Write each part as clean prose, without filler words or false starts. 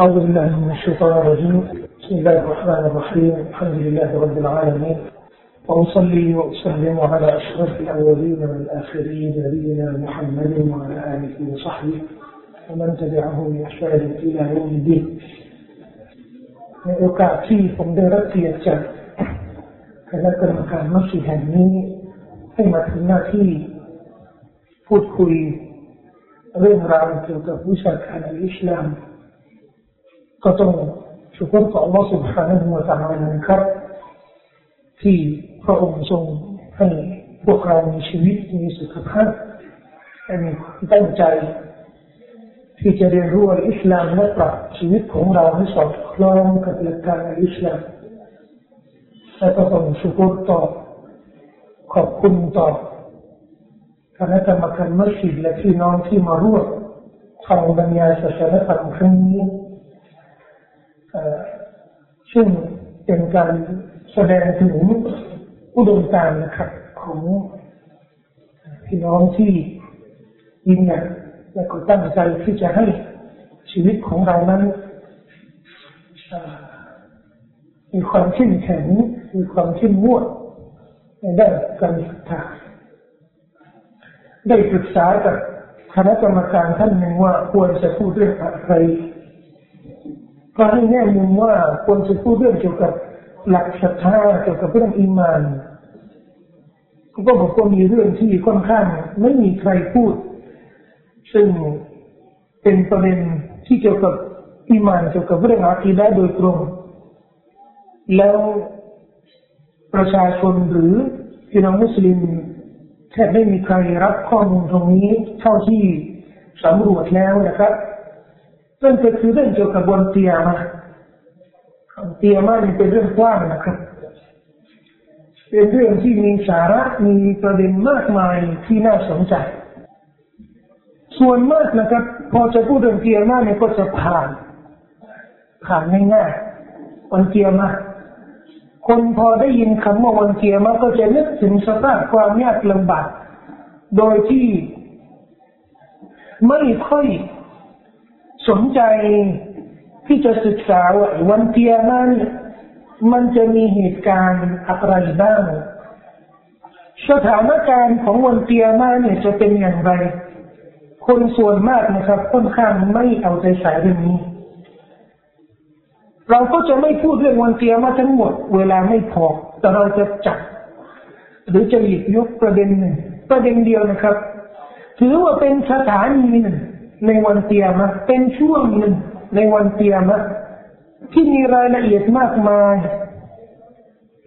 أعوذ بالله من الشيطان الرجيم. بسم الله الرحمن الرحيم. الحمد لله رب العالمين. وأصلي وأسلم على أشرف الأولين والآخرين نبينا محمد وعلى آله وصحبه ومن تبعهم بإحسان إلى يوم الدين. ในโอกาสที่ผมได้รับเกียรติจากคณะกรรมการมัสยิดแห่งนี้ให้มาทำหน้าที่พูดคุยเรื่องราวเกี่ยวกับวิชาการอิสลามก็ต้องชูกรต่อ Allah Subhanahu wa Taala นะครับที่พระองค์ทรงให้พวกเรามีชีวิตมีสุขภาพและมีตั้งใจที่จะเรียนรู้อิสลามและปรับชีวิตของเราให้สอดคล้องกับหลักการอิสลามและก็ต้องชูกรต่อขอบคุณต่อคณะกรรมการมัสยิดและพี่น้องที่มาร่วมฟังบรรยายศาสนธรรมครั้งนี้ซึ่งเป็นการแสดงถึงอุดมการณ์นะครับของพี่น้องที่ยิ่งใหญ่และก็ตั้งใจที่จะให้ชีวิตของเรานั้นมีความเข้มแข็งมีความเข้มงวดในด้านการศึกษาได้ปรึกษากับคณะกรรมการท่านหนึ่งว่าควรจะพูดเรื่องอะไรก็ให้แนะนำว่าควรจะพูดเรื่องเกี่ยวกับหลักศรัทธาเกี่ยวกับเรื่องอีมานก็บอกว่ามีเรื่องที่ค่อนข้างไม่มีใครพูดซึ่งเป็นประเด็นที่เกี่ยวกับอีมานเกี่ยวกับเรื่องอากีดะห์โดยตรงแล้วประชาชนหรือพี่น้องมุสลิมแทบไม่มีใครรับข้อมูลตรงนี้เท่าที่สำรวจแล้วนะครับนั่นก็คือเรื่องเกี่ยวกับวันเตียมะเตียมะนี่เป็นเรื่องกว้างนะครับเป็นเรื่องที่มีสาระมีประเด็นมากมายที่น่าสนใจส่วนมากนะครับพอจะพูดเรื่องเตียมะเนี่ยก็จะผ่านง่ายๆวันเตียมะคนพอได้ยินคำว่าวันเตียมะก็จะนึกถึงสภาพความยากลำบากโดยที่ไม่ค่อยสนใจที่จะศึกษาว่าวันเตียมะห์มันจะมีเหตุการณ์อะไรบ้างสถานการณ์ของวันเตียมะห์เนี่ยจะเป็นอย่างไรคนส่วนมากนะครับค่อนข้างไม่เอาใจใส่เรื่องนี้เราก็จะไม่พูดเรื่องวันเตียมะห์ทั้งหมดเวลาไม่พอแต่เราจะจับหรือจะหยิบยกประเด็นหนึ่งประเด็นเดียวนะครับถือว่าเป็นสถานีหนึ่งในวันเตียมะห์เป็นช่วงหนึ่งในวันเตียมะห์ที่มีรายละเอียดมากมาย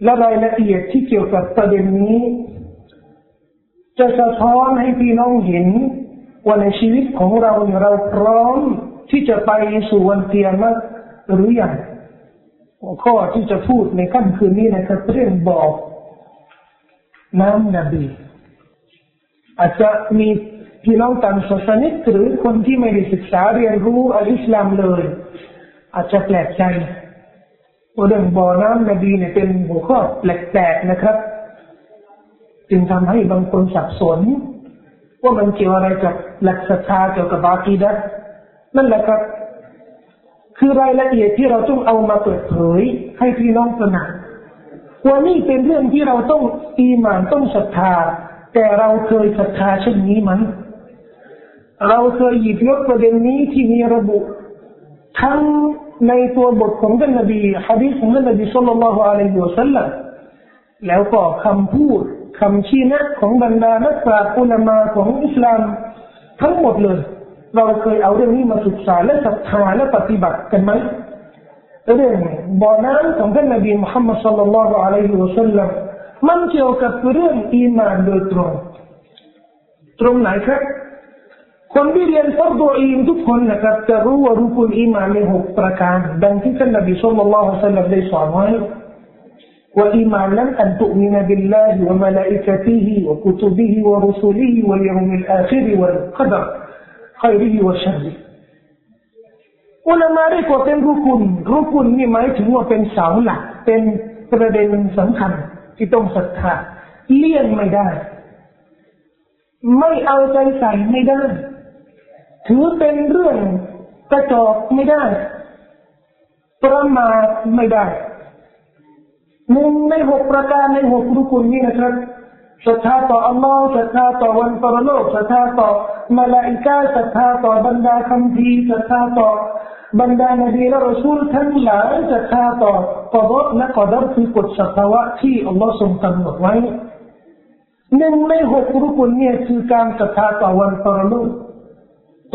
และรายละเอียดที่เกี่ยวกับประเด็นนี้จะสะท้อนให้พี่น้องเห็นว่าในชีวิตของเราเราพร้อมที่จะไปสู่วันเตียมะห์หรือยังหัวข้อที่จะพูดในค่ำคืนนี้นะครับเรื่องบอกน้ำนบีอาจจะมีพี่น้องต่างศาสนิกหรือคนที่ไม่ได้ศึกษาเรียนรู้อิสลามเลยอาจจะแปลกใจเรื่องบ่อน้ำนบีเนี่ยเป็นหัวข้อแปลกๆนะครับจึงทำให้บางคนสับสนว่ามันเกี่ยวอะไรกับหลักศรัทธาเกี่ยวกับบากีดะนั่นแหละครับคือรายละเอียดที่เราต้องเอามาเปิดเผยให้พี่น้องตระหนักว่านี่เป็นเรื่องที่เราต้องอีหม่านต้องศรัทธาแต่เราเคยศรัทธาเช่นนี้มั้ยเราเคยหยิบยกประเด็นนี้ที่มีระบุทั้งในตัวบทของท่านนบีหะดีษของท่านนบีศ็อลลัลลอฮุอะลัยฮิวะซัลลัมแล้วก็คำพูดคำชี้แนะของบรรดานักปราชญ์อุลามาของอิสลามทั้งหมดเลยเราเคยเอาเรื่องนี้มาศึกษาและศรัทธาและปฏิบัติกันไหมเรื่องบ่อน้ำของท่านนบีมุฮัมมัดศ็อลลัลลอฮุอะลัยฮิวะซัลลัมมันเกี่ยวกับเรื่องอีหม่านโดยตรงไหนครับคนที่เรียนฟารฎุอีนทุกคนนะครับจะรู้ว่ารุกุนอีหม่านมี6ประการดังที่ท่านนบีศ็อลลัลลอฮุอะลัยฮิวะซัลลัมได้สอนไว้ว่าอีหม่านนั้นอันตุอ์มินะบิลลาฮิวะมะลาอิกะติฮิวะกุตุบิฮิวะรุซูลิฮิวัลยะมิลอาคิรวัลกะดรค็อยริฮิวะชัรริอุลามะได้กล่าวเป็นรุกุนนี่หมายถึงว่าเป็นเสาหลักเป็นประเด็นสำคัญที่ต้องศรัทธาเลี่ยงไม่ได้ไม่เอาใจใส่ไม่ได้ถือเป็นเรื่องกระจอกไม่ได้ ประมาทไม่ได้หนึ่งในหกประการในหกรุกุนนี้นะครับศรัทธาต่ออัลลอฮ์ศรัทธาต่อวันปรโลกศรัทธาต่อมลาอิกะศรัทธาต่อบรรดาคัมภีร์ศรัทธาต่อบรรดานบีและรอซูลทั้งหลายศรัทธาต่อตะวักและกอดัรคือกฎสภาวะที่อัลลอฮ์ทรงกำหนดไว้หนึ่งในหกรุกุนนี้คือการศรัทธาต่อวันปรโลก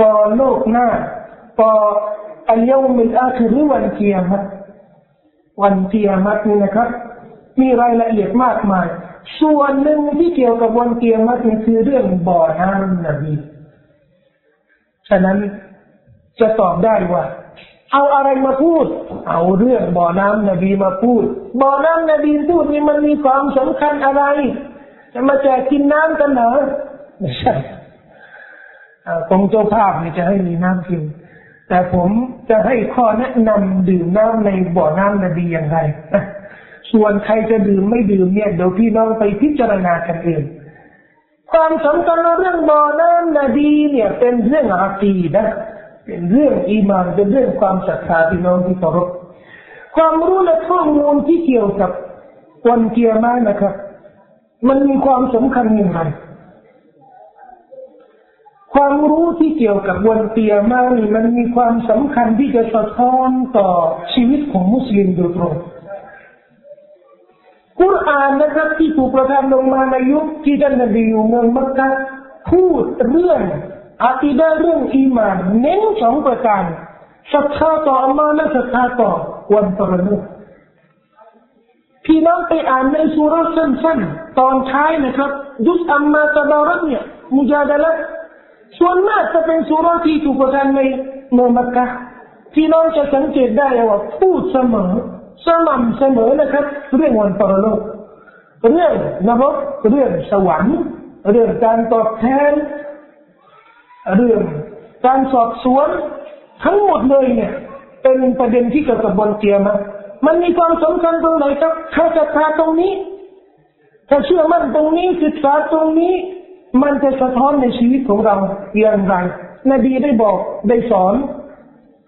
ต่อโลกหน้าต่ออัลยอมิลอาคิรวันกิยามะฮ์วันกิยามะฮ์นี่นะครับมีรายละเอียดมากมายส่วนหนึ่งที่เกี่ยวกับวันกิยามะฮ์นี่คือเรื่องบ่อน้ำนบีฉะนั้นจะตอบได้ว่าเอาอะไรมาพูดเอาเรื่องบ่อน้ำนบีมาพูดบ่อน้ำนบีพูดนี่มันมีความสำคัญอะไรจะมาแจกกินน้ำกันเหรอไม่ใช่ตรงเจ้าภาพเนี่ยจะให้มีน้ำกินแต่ผมจะให้ข้อแนะนำดื่มน้ำในบ่อน้ำนบีอย่างไรส่วนใครจะดื่มไม่ดื่มเนี่ยเดี๋ยวพี่น้องไปพิจารณากันเองความสำคัญเรื่องบ่อน้ำนบีเนี่ยเป็นเรื่องอากีดะห์เป็นเรื่องอีหม่านเป็นเรื่องความศรัทธาพี่น้องที่เคารพความรู้และข้อมูลที่เกี่ยวกับวันกิยามะฮ์นะครับมันมีความสำคัญอย่างไรความรู้ที่เกี่ยวกับวันกิยามะฮ์นี่มันมีความสำคัญที่จะสะท้อนต่อชีวิตของมุสลิมโดยตรงกุรอานนะครับที่ถูกประทานลงมาในยุคที่ท่านนบีอยู่เมืองมักกะฮ์พูดเรื่องอากีดะห์เรื่องอีหม่านเน้นสองประการศรัทธาต่ออัลเลาะห์และศรัทธาต่อวันตะวันตกพี่น้องไปอ่านในซูเราะห์สั้นๆตอนท้ายนะครับยุคอัมมาตะบารักเนี่ยมุจาดะละฮ์ส่วนมากจะเป็นซูเราะห์ที่ถูกประทานในเมืองมักกะฮ์พี่น้องจะสังเกตได้ว่าพูดสม่ำเสมอนะครับเรื่องวันปรโลกเรื่องนรกเรื่องสวรรค์เรื่องการตอบแทนเรื่องการสอบสวนทั้งหมดเลยเนี่ยเป็นประเด็นที่เกี่ยวกับวันกิยามะฮ์มันมีความสำคัญตรงไหนครับถ้าศรัทธาตรงนี้ถ้าเชื่อมั่นตรงนี้ศึกษาตรงนี้มันจะสะท้อนในชีวิตของเราอย่างไรนบีได้บอกได้สอน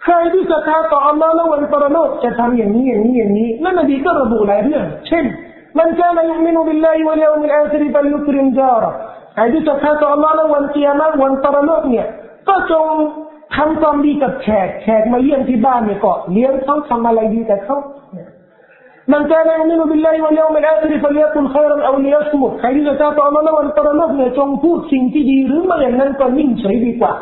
ใครที่ศรัทธาต่ออัลลอฮ์และวันปรโลกจะทำอย่างนี้อย่างนี้อย่างนี้และนบีก็ระบุหลายเรื่องเช่นมันกานะยุมินุบิลลาฮิวัลยอมิลอาคิรฟัลยุกริมญาระห์ใครที่ศรัทธาต่ออัลลอฮ์และวันกิยามะฮ์วันปรโลกเนี่ยก็จงทำความดีกับแขกมาเยี่ยมที่บ้านเนี่ยก็เลี้ยงเขาทำอะไรดีกับเขามันกานะยุมินุบิลลาฮิวัลยอมิลอาคิรฟัลยะกุลค็อยรันเอาลิยัศมุตใครที่ศรัทธาต่ออัลลอฮ์และวันปรโลกเนี่ยจงพูดสิ่งที่ดีหรือไม่อย่างนั้นก็นิ่งเฉยดีกว่า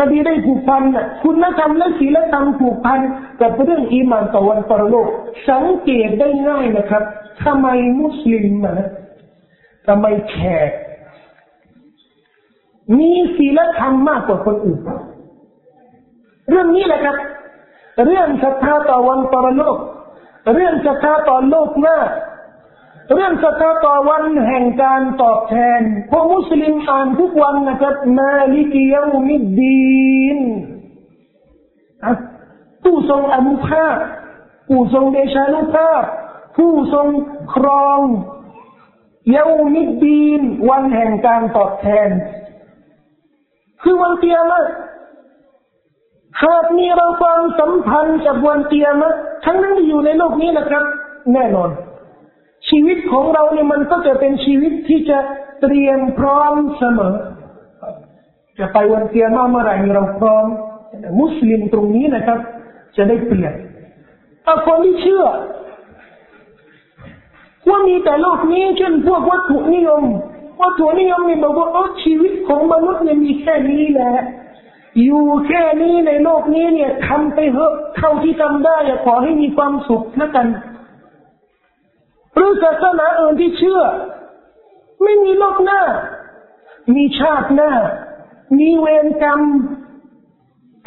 นบีได้ผูกพันคุณธรรมและศีลธรรมผูกพันกับเรื่องอีหม่านต่อวันปรโลกสังเกตได้ง่ายนะครับทำไมมุสลิมทำไมแขกมีศีลธรรมมากกว่าคนอื่นเรื่องนี้แหละครับเรื่องศรัทธาต่อวันปรโลกเรื่องศรัทธาต่อโลกหน้าเรื่องศรัทธาต่อวันแห่งการตอบแทนพวกมุสลิมอ่านทุกวันนะครับมาลิกิยะอุมิดดีนผู้ทรงอนุภาพผู้ทรงเดชานุภาพผู้ทรงครองยะอุมิดดีนวันแห่งการตอบแทนคือวันกิยามะฮ์หากมีเราความสัมพันธ์กับวันกิยามะฮ์ทั้งนั้นที่อยู่ในโลกนี้นะครับแน่นอนชีวิตของเราเนี่ยมันก็จะเป็นชีวิตที่จะเตรียมพร้อมเสมอจะไปวันกิยามะฮ์เมื่อไหร่เราพร้อมมุสลิมตรงนี้นะครับจะได้เปรียบเอาคนที่เชื่อว่ามีแต่โลกนี้เช่นพวกวัตถุนิยมนี่บอกว่าชีวิตของมนุษย์เนี่ยมีแค่นี้แหละอยู่แค่นี้ในโลกนี้เนี่ยทำไปเถอะเท่าที่ทำได้ขอให้มีความสุขนะกันหรือศาสนาอื่นที่เชื่อไม่มีโลกหน้ามีชาติหน้ามีเวรกรรม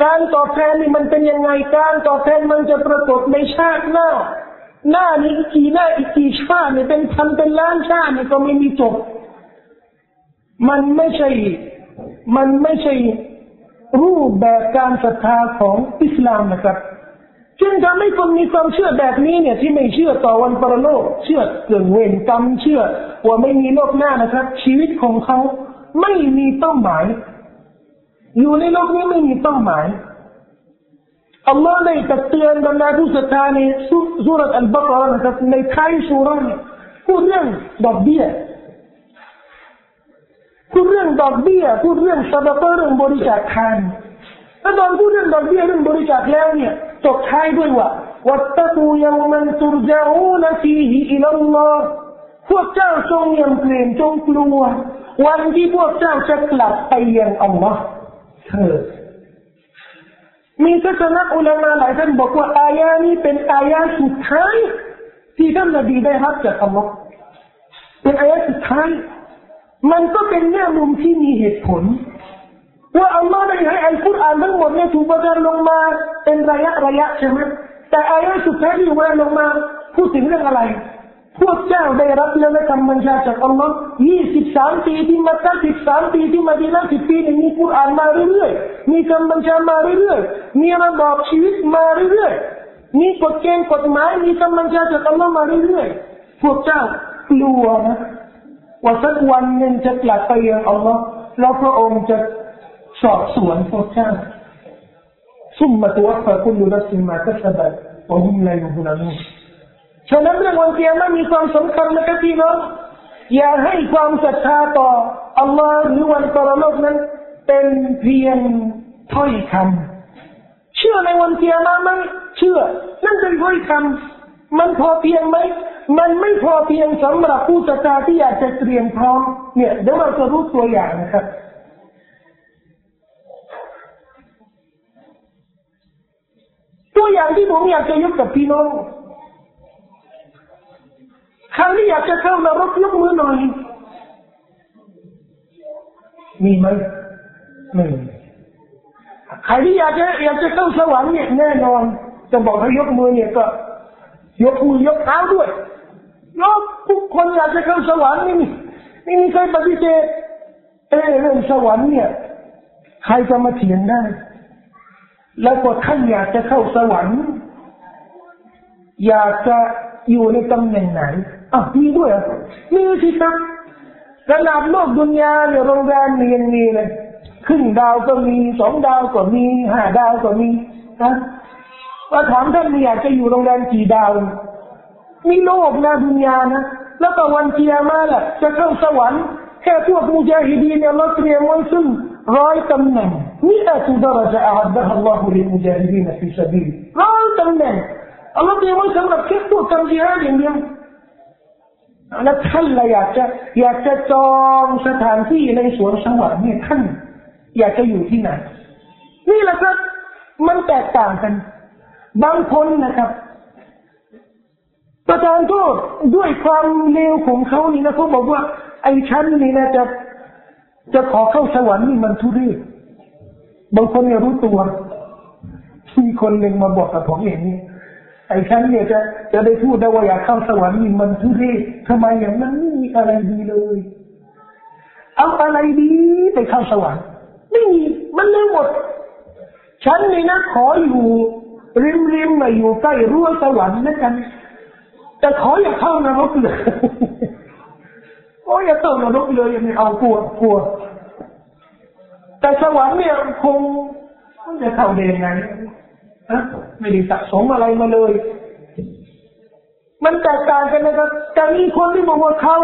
การตอบแทนนี่มันเป็นยังไงการตอบแทนมันจะปรากฏในชาติหน้านี้กี่หน้าอีกกี่ชาติเนี่ยเป็นพันเป็นล้านชาติเนี่ยก็ไม่มีจบมันไม่ใช่รูปแบบการศรัทธาของอิสลามนะครับจึงทำให้คนมีความเชื่อแบบนี้เนี่ยที่ไม่เชื่อต่อวันปรโลกเชื่อเรื่องเวรกรรมเชื่อว่าไม่มีโลกหน้านะครับชีวิตของเขาไม่มีเป้าหมายอยู่ในโลกนี้ไม่มีเป้าหมาย อัลลอฮ์ได้ตักเตือนบรรดาผู้ศรัทธาในซูเราะฮ์อัลบะเกาะฮ์นะครับในท้ายซูเราะฮ์พูดเรื่องดอกเบี้ยพูดเรื่องดอกเบี้ยพูดเรื่องซะดะกะห์เรื่องบริจาคทานถ้าตอนพูดเรื่องดอกเบี้ยเรื่องบริจาคแล้วเนี่ยตกท้ายด้วยว่าวัตตะกูยะวะมันตุรญะอูนะฟีฮิอิลัลลอฮ์พวกเจ้าจงยำเกรงจงกลัววันที่พวกเจ้าจะกลับไปยังอัลลอฮ์เถิดมีศาสนาอุลามะหลายท่านบอกว่าอายะนี้เป็นอายะสุดท้ายที่ท่านนบีได้รับจากอัลลอฮ์เป็นอายะสุดท้ายมันก็เป็นแง่มุมที่มีเหตุผลว่าอัลลอฮ์ได้ให้อัลกุรอานทั้งหมดเนี่ยถูกประทานลงมาเป็นระยะใช่ไหมแต่อายะสุดท้ายที่ว่าลงมาพูดถึงเรื่องอะไรพวกเจ้าได้รับแล้วคำบัญชาจากอัลลอฮ์23ปีที่มักกะห์13ปีที่มะดีนะห์10ปีนี้มีกุรอานมาเรื่อยๆมีคำบัญชามาเรื่อยๆมีระบอบชีวิตมาเรื่อยๆมีกฎเกณฑ์กฎหมายมีคำบัญชาจากอัลลอฮ์มาเรื่อยๆพวกเจ้ากลัวนะว่าสักวันหนึ่งจะกลับไปยังอัลลอฮ์แล้วพระองค์จะสอบสวนพวกเจ้าซุมมะตุวัฟฟะกุลลุนัฟซินมากัสบะตวะฮุมลายุซลามูนฉะนั้นเรื่องวันเกียรติมีความสำคัญนะครับพี่น้องอย่าให้ความศรัทธาต่ออัลลอฮ์หรือวันปรโลกนั้นเป็นเพียงถ้อยคำเชื่อในวันเกียรติไหมเชื่อนั่นเป็นถ้อยคำมันพอเพียงไหมมันไม่พอเพียงสำหรับผู้ศรัทธาที่อยากจะเตรียมพร้อมเนี่ยเดี๋ยวเราจะรู้ตัวอย่างนะครับตัวอย่างที่ผมอยากจะยกกับพี่น้องใครที่อยากจะเข้านรกยกมือหน่อยมีไหมไม่ใครที่อยากจะเข้าสวรรค์เนี่ยแน่นอนจะบอกให้ยกมือเนี่ยก็ยกมือยกเท้าด้วยยกทุกคนอยากจะเข้าสวรรค์ไม่มีใครปฏิเสธเรื่องสวรรค์เนี่ยใครจะมาเถียงได้แล้วก็ท่านอยากจะเข้าสวรรค์อยากจะอยู่ในตำแหน่งไหนอ่ะมีด้วยอ่ะมีสิครับระดับโลกดุนยาเนี่ยโรงแรมมีอย่างนี้เลยครึ่งดาวก็มี2ดาวก็มี5ดาวก็มีนะว่าถามท่านอยากจะอยู่โรงแรมกี่ดาวมีโลกนะดุนยานะแล้วก็วันกิยามะห์ล่ะจะเข้าสวรรค์แค่พวกมุญาฮิดีนอัลเลาะห์เตรียมไว้ซึ่ง100ตำแหน่ง100ดารจะอัดดะฮ์อัลลอฮุลิลมุญาฮิดีนฟิซะบีล100ตำแหน่งอัลลอฮฺเรียกว่าสำหรับแค่ตัวทำจิฮาดอย่างเดียวแล้วท่านล่ะอยากจะจองสถานที่ในสวนสวรรค์เนี่ยท่านอยากจะอยู่ที่ไหนนี่แหละครับมันแตกต่างกันบางคนนะครับประทานโทษด้วยความเลวของเขานี่นะเขาบอกว่าไอ้ฉันนี่นะจะขอเข้าสวรรค์นี่มันทุเรศบางคนเนี่ยรู้ตัวมีคนหนึ่งมาบอกกับผมอย่างนี้ไอ้ฉันเนี่ยจะได้พูดได้ว่าอยากเข้าสวรรค์นี่มันทุเรศทำไมอย่างนั้นไม่มีอะไรดีเลยเอาอะไรดีไปเข้าสวรรค์ไม่มีมันเลยหมดฉันนี่นะขออยู่ริมมาอยู่ใกล้รั้วสวรรค์นะกันแต่ขออย่าเข้านรกเลยโอ้ยอย่าเข้านรกเลยยังไม่เอากลัวแต่สวรรค์เนี่ยคงจะเข้าได้ยังไงไม่ได้สะสมอะไรมาเลยมันแตกต่างกันนะครับแต่มีคนที่บอกว่าเข้า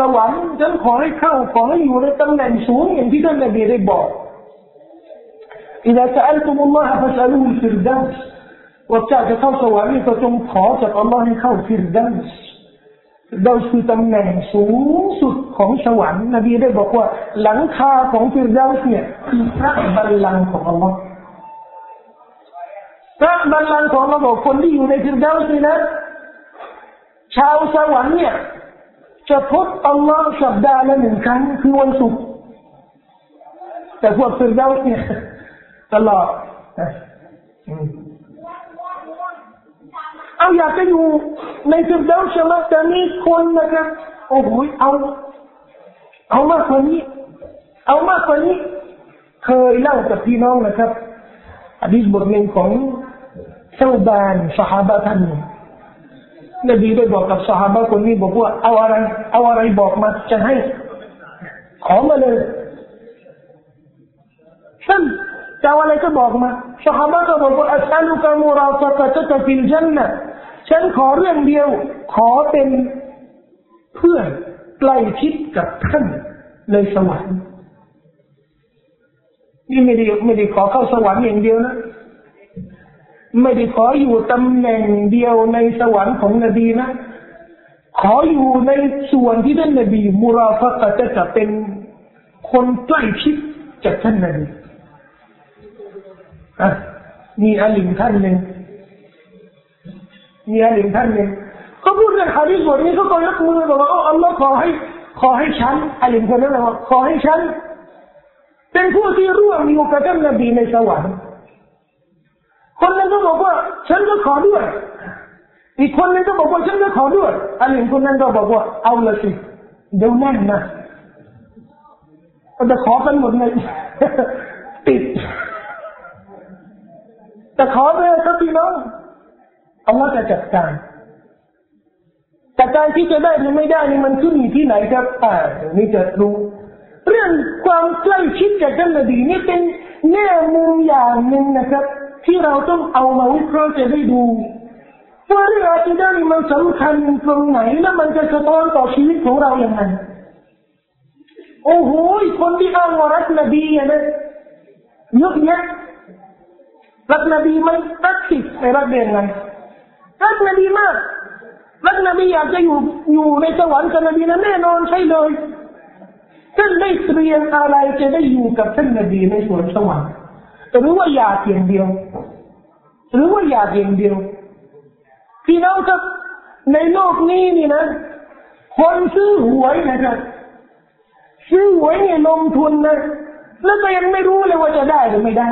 สวรรค์ฉันขอให้เข้าขอให้อยู่ในตำแหน่งสูงอย่างที่ท่านนบีได้บอกإذا سألتم الله فاسألوه الفردوس وبتاع จะเข้าสวรรค์ก็จงขอจากอัลลอฮ์ให้เข้าฟิรดัวส์ฟิรดัวส์คือตำแหน่งสูงสุดของสวรรค์นบีได้บอกว่าหลังคาของฟิรดัวส์เนี่ยคือพระบัลลังก์ของอัลลอฮ์พระบัลลังก์ของเราบอกคนที่อยู่ในฟิรดาวส์นี่นะชาวสวรรค์เนี่ยจะพบอัลลอฮ์สัปดาห์ละหนึ่งครั้งคือวันศุกร์แต่พวกฟิรดาวส์เนี่ยตลอดเอาอยากจะอยู่ในฟิรดาวส์ใช่ไหมแต่มีคนนะครับโอ้โหเอามากกว่านี้เอามากกว่านี้เคยเล่ากับพี่น้องนะครับอดีตบทหนึ่งของชาวบ้านสหายท่านนบีได้บอกกับสหายคนนี้บอกว่าเอาอะไรบอกมาจะให้ขอมาเลยท่าน จะอะไรก็บอกมาซอฮาบะห์ก็บอกว่าอัสอัลุกะมูราฟะกะตะกะฟิลญันนะห์ฉันขอเรื่องเดียวขอเป็นเพื่อนใกล้ชิดกับท่านในสวรรค์นี่ไม่ได้ขอเข้าสวรรค์อย่างเดียวนะไม่ได้ขออยู่ตำแหน่งเดียวในสวรรค์ของนบีนะขออยู่ในส่วนที่ท่านนบีมุราฟะกะตะกะเป็นคนใกล้ชิดกับท่านนบีมีอาลิมท่านหนึ่งเขาพูดเรื่องหะดีษบทนี้เขาก็ยกมือบอกว่าอัลลอฮ์ขอให้ฉันอาลิมคนนั้นบอกขอให้ฉันเป็นผู้ที่ร่วมอยู่กับท่านนบีในสวรรค์คนนั้นก็บอกว่าฉันก็ขอด้วยอีกคนนึงก็บอกว่าฉันก็ขอด้วยอาลิมคนนั้นก็บอกว่าเอาละสิเดี๋ยวนั่นนะจะขอกันหมดเลยติดแต่ขอไปสักทีน้องอัลลอฮ์จะจัดการแต่การที่จะได้หรือไม่ได้นี่มันขึ้นอยู่ที่ไหนครับนี่จะรู้เรื่องความใกล้ชิดกับท่านนบีนี่เป็นแง่มุมอย่างหนึ่งนะครับที่เราต้องเอามาวิเคราะห์จะได้ดูว่าเรื่องอากีดะห์นี่มันสำคัญตรงไหนและมันจะสะท้อนต่อชีวิตของเราอย่างไรโอ้โหคนที่อ้างว่ารักนบีนะยกเยอะรักนบีมันรักสิไม่รักเด่นไงรักนบีมากรักนบีอยากจะอยู่ในสวรรค์กับนบีนะแน่นอนใช่เลยท่านได้เตรียมอะไรจะได้อยู่กับท่านนบีในสวนสวรรค์หรือว่าอยากอย่างเดียวพี่น้องครับในโลกนี้นี่นะคนซื้อหวยนะครับซื้อหวยเนี่ยลงทุนนะแล้วก็ยังไม่รู้เลยว่าจะได้หรือไม่ได้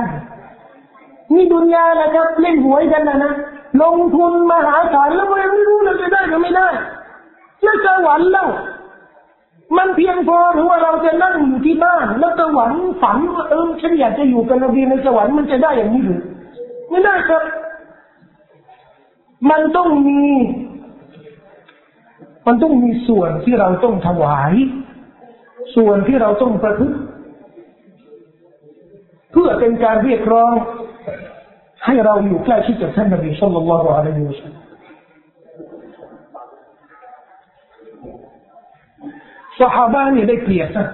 นี่ดุนยานะครับเล่นหวยกันนะลงทุนมหาศาลแล้วก็ยังไม่รู้เลยจะได้หรือไม่ได้แล้วสวรรค์แล้วมันเพียงพอหรือว่าเราจะนั่งอยู่ที่บ้านแล้วสวรรค์ฝันว่าฉันอยากจะอยู่กับนบีในสวรรค์มันจะได้อย่างนี้หรือไม่ได้ครับมันต้องมีส่วนที่เราต้องถวายส่วนที่เราต้องประพฤติเพื่อเป็นการเรียกร้องให้เราอยู่ใกล้ชิดกับท่านนบีศ็อลลัลลอฮุอะลัยฮิวะซัลลัมซอฮาบะห์นี่ได้เปรียบนะ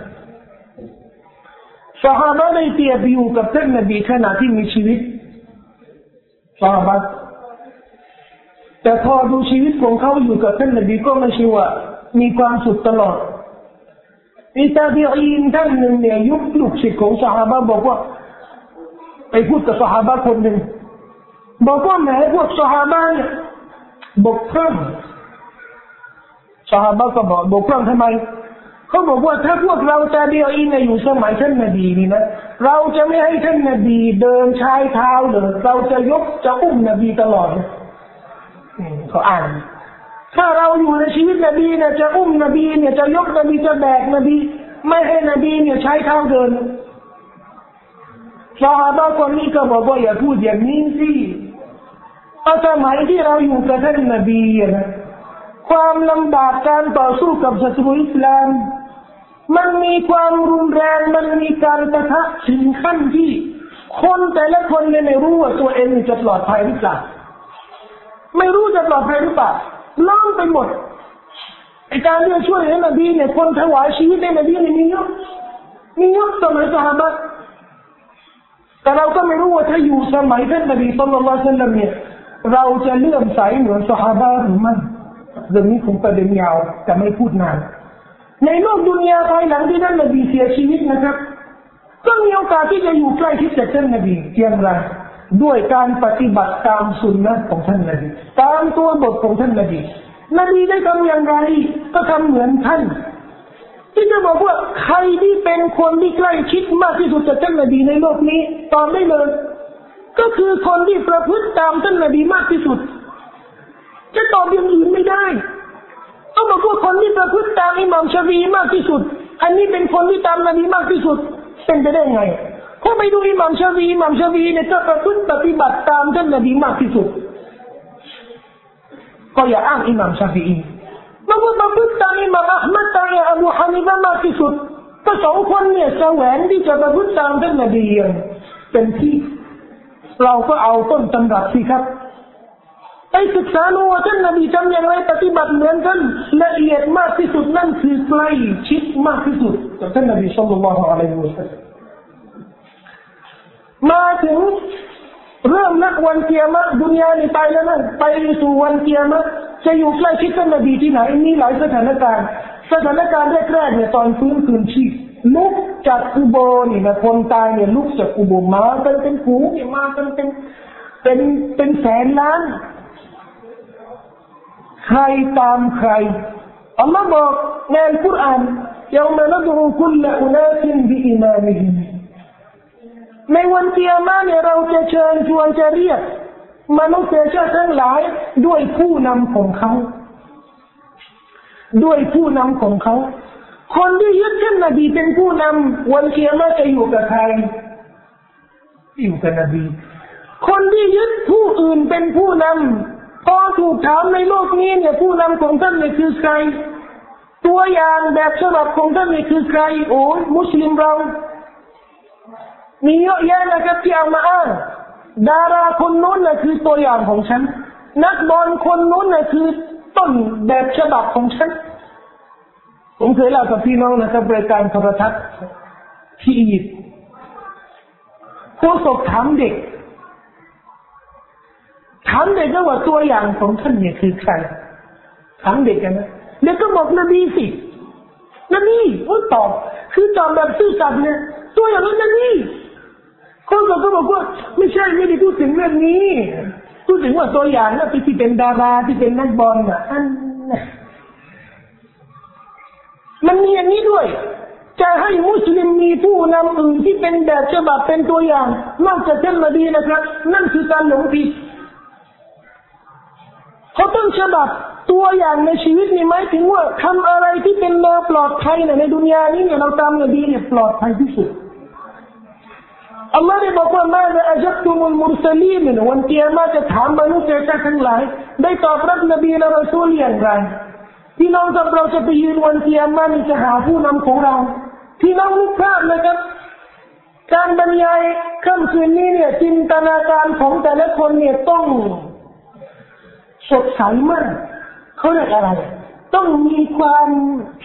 ซอฮาบะห์ได้เปรียบอยู่กับท่านนบีขณะที่มีชีวิตซอฮาบะห์แต่พอดูชีวิตของเขาอยู่กับท่านนบีก็ไม่ใช่ว่ามีความสุขตลอดอิตาบีอีนท่านหนึ่งเนี่ยยุคลูกศิษย์ของซอฮาบะห์บอกว่าไปพูดกับซอฮาบะห์คนหนึ่งบอกว่าแม้พวกซอฮาบะห์เนี่ยบกพร่องซอฮาบะห์ก็บอกบกพร่องทำไมเขาบอกว่าถ้าพวกเราตาบีอีนเนี่ยอยู่สมัยท่านนบีนี่นะเราจะไม่ให้ท่านนบีเดินชายเท้าเลยเราจะยกจะอุ้มนบีตลอดเขาอ่านถ้าเราอยู่ในชีวิตนบีเนี่ยจะอุ้มนบีเนี่ยจะยกนบีจะแบกนบีไม่ให้นบีเนี่ยใช้เท้าเดินซอฮาบะห์คนนี้ก็บอกว่าอย่าพูดอย่างนี้สิเอาสมัยที่เราอยู่กับท่านนบีนะความลำบากการต่อสู้กับศัตรูอิสลามมันมีความรุนแรงมันมีการปะทะถึงขั้นที่คนแต่ละคนเนี่ยไม่รู้ว่าตัวเองจะปลอดภัยหรือเปล่าไม่รู้จะปลอดภัยหรือเปล่าล้อมไปหมดการที่จะช่วยให้นบีเนี่ยคนถวายชีวิตให้นบีเนี่ยมีเยอะสมัยซอฮาบะห์แต่เราก็ไม่รู้ว่าถ้าอยู่สมัยท่านนบีศ็อลลัลลอฮุอะลัยฮิวะซัลลัมเนี่ยเราจะเลื่อมใสเหมือนซอฮาบะห์หรือไม่เรื่องนี้คงประเด็นยาวแต่ไม่พูดนานในโลกดุนยาภายหลังที่ท่านนบีเสียชีวิตนะครับก็มีโอกาสที่จะอยู่ใกล้ชิดกับท่านนบีเพียงไรด้วยการปฏิบัติตามสุนนะของท่านนบีตามตัวบทของท่านนบีได้ทำอย่างไรก็ทำเหมือนท่านที่จะบอกว่าใครที่เป็นคนที่ใกล้ชิดมากที่สุดกับท่านนบีในโลกนี้ตอบได้เลยก็คือคนที่ประพฤติตามท่านนบีมากที่สุดจะตอบอย่างอื่นไม่ได้ต้องบอกว่าคนที่ประพฤติตามอิหม่ามชะฟีอีมากที่สุดอันนี้เป็นคนที่ตามนบีมากที่สุดเป็นไปได้ไงพอไปดูอิหม่ามชะฟีอีเนี่ยจะประพฤติปฏิบัติตามท่านนบีมากที่สุดก็อย่าอ้างอิหม่ามชะฟีอีแล้วก็ประพฤติตามอิหม่ามอัห์มัดตามอบูฮานิฟะห์มากที่สุดก็สองคนเนี่ยแสวงที่จะประพฤติตามท่านนบี เป็นที่เราก็เอาต้นตำรับสิครับไปศึกษาดูว่าท่านนบีทำอย่างไรปฏิบัติเหมือนกันละเอียดมากที่สุดนั่นคือใกล้ชิดมากที่สุดกับท่านนบีศ็อลลัลลอฮุอะลัยฮิวะซัลลัมมาถึงเรื่องนักวันเกียามะดุนยานี้ไปแล้วนะไปสู่วันเกียามะจะอยู่ใกล้ชิดท่านนบีที่ไหนมีหลายสถานการณ์แรกๆเนี่ยตอนฟื้นคืนชีพลุกจากอุโบสถนี่นะคนตายเนี่ยลุกจากอุโบสถมากันเป็นฝูงเนี่ยมากันเป็นแสนล้านใครตามใครอัลลอฮ์บอกในอัลกุรอานยะอ์มะนะดูกุลอุนาสบิอิมามะฮิมในวันกิยามะฮ์เนี่ยเราจะเชิญชวนจะเรียกมนุษยชาติทั้งหลายด้วยผู้นำของเขาคนที่ยึดท่านนบีเป็นผู้นำวันกิยามะฮ์จะอยู่กับใครอยู่กับนบีคนที่ยึดผู้อื่นเป็นผู้นำพอถูกถามในโลกนี้เนี่ยผู้นำของท่านเนี่ยคือใครตัวอย่างแบบฉบับของท่านเนี่ยคือใครโอ้มุสลิมเรามีเยอะแยะนะครับที่เอามาอ้างดาราคนนู้นน่ะคือตัวอย่างของฉันนักบอลคนนู้นน่ะคือต้นแบบฉบับของฉันผมเคยเล่ากับพี่น้องนะครับรายการโทรทัศน์ที่อียิปต์ผู้สอบถามเด็กว่าตัวอย่างของท่านเนี่ยคือใครถามเด็กกันนะเด็กก็บอกนบีสินบีก็ตอบคือตอบแบบซื่อสัตย์เนี่ยตัวอย่างนั้นนบีคนก็บอกว่าไม่ใช่ไม่ได้พูดถึงเรื่องนี้พูดถึงว่าตัวอย่างน่ะที่เป็นดาราที่เป็นนักบอลน่ะอันน่ะมันมีอย่างนี้ด้วยจะให้มุสลิมมีผู้นำอื่นที่เป็นแบบฉบับเป็นตัวอย่างนอกจากท่านนบีนะครับนั่นคือการหลงผิดเขาต้องฉบับตัวอย่างในชีวิตนี่หมายถึงว่าทำอะไรที่เป็นแนวปลอดภัยในดุนยานี้เนี่ยเราตามนบีเนี่ยปลอดภัยที่สุดอัลลอฮฺได้บอกว่ามาละอัจตุมุลมุรซะลีนวันกิยามะฮ์จะถามมนุษยชาติทั้งหลายได้ตอบรับนบีและรอซูลอย่างไรพี่น้องกับเราจะไปยืนวันกิยามะฮ์นี่จะหาผู้นำของเราพี่น้องลุกขึ้นนะครับการบรรยายค่ำคืนนี้เนี่ยจินตนาการของแต่ละคนเนี่ยต้องสดใสมากเขาเรียกอะไรต้องมีความ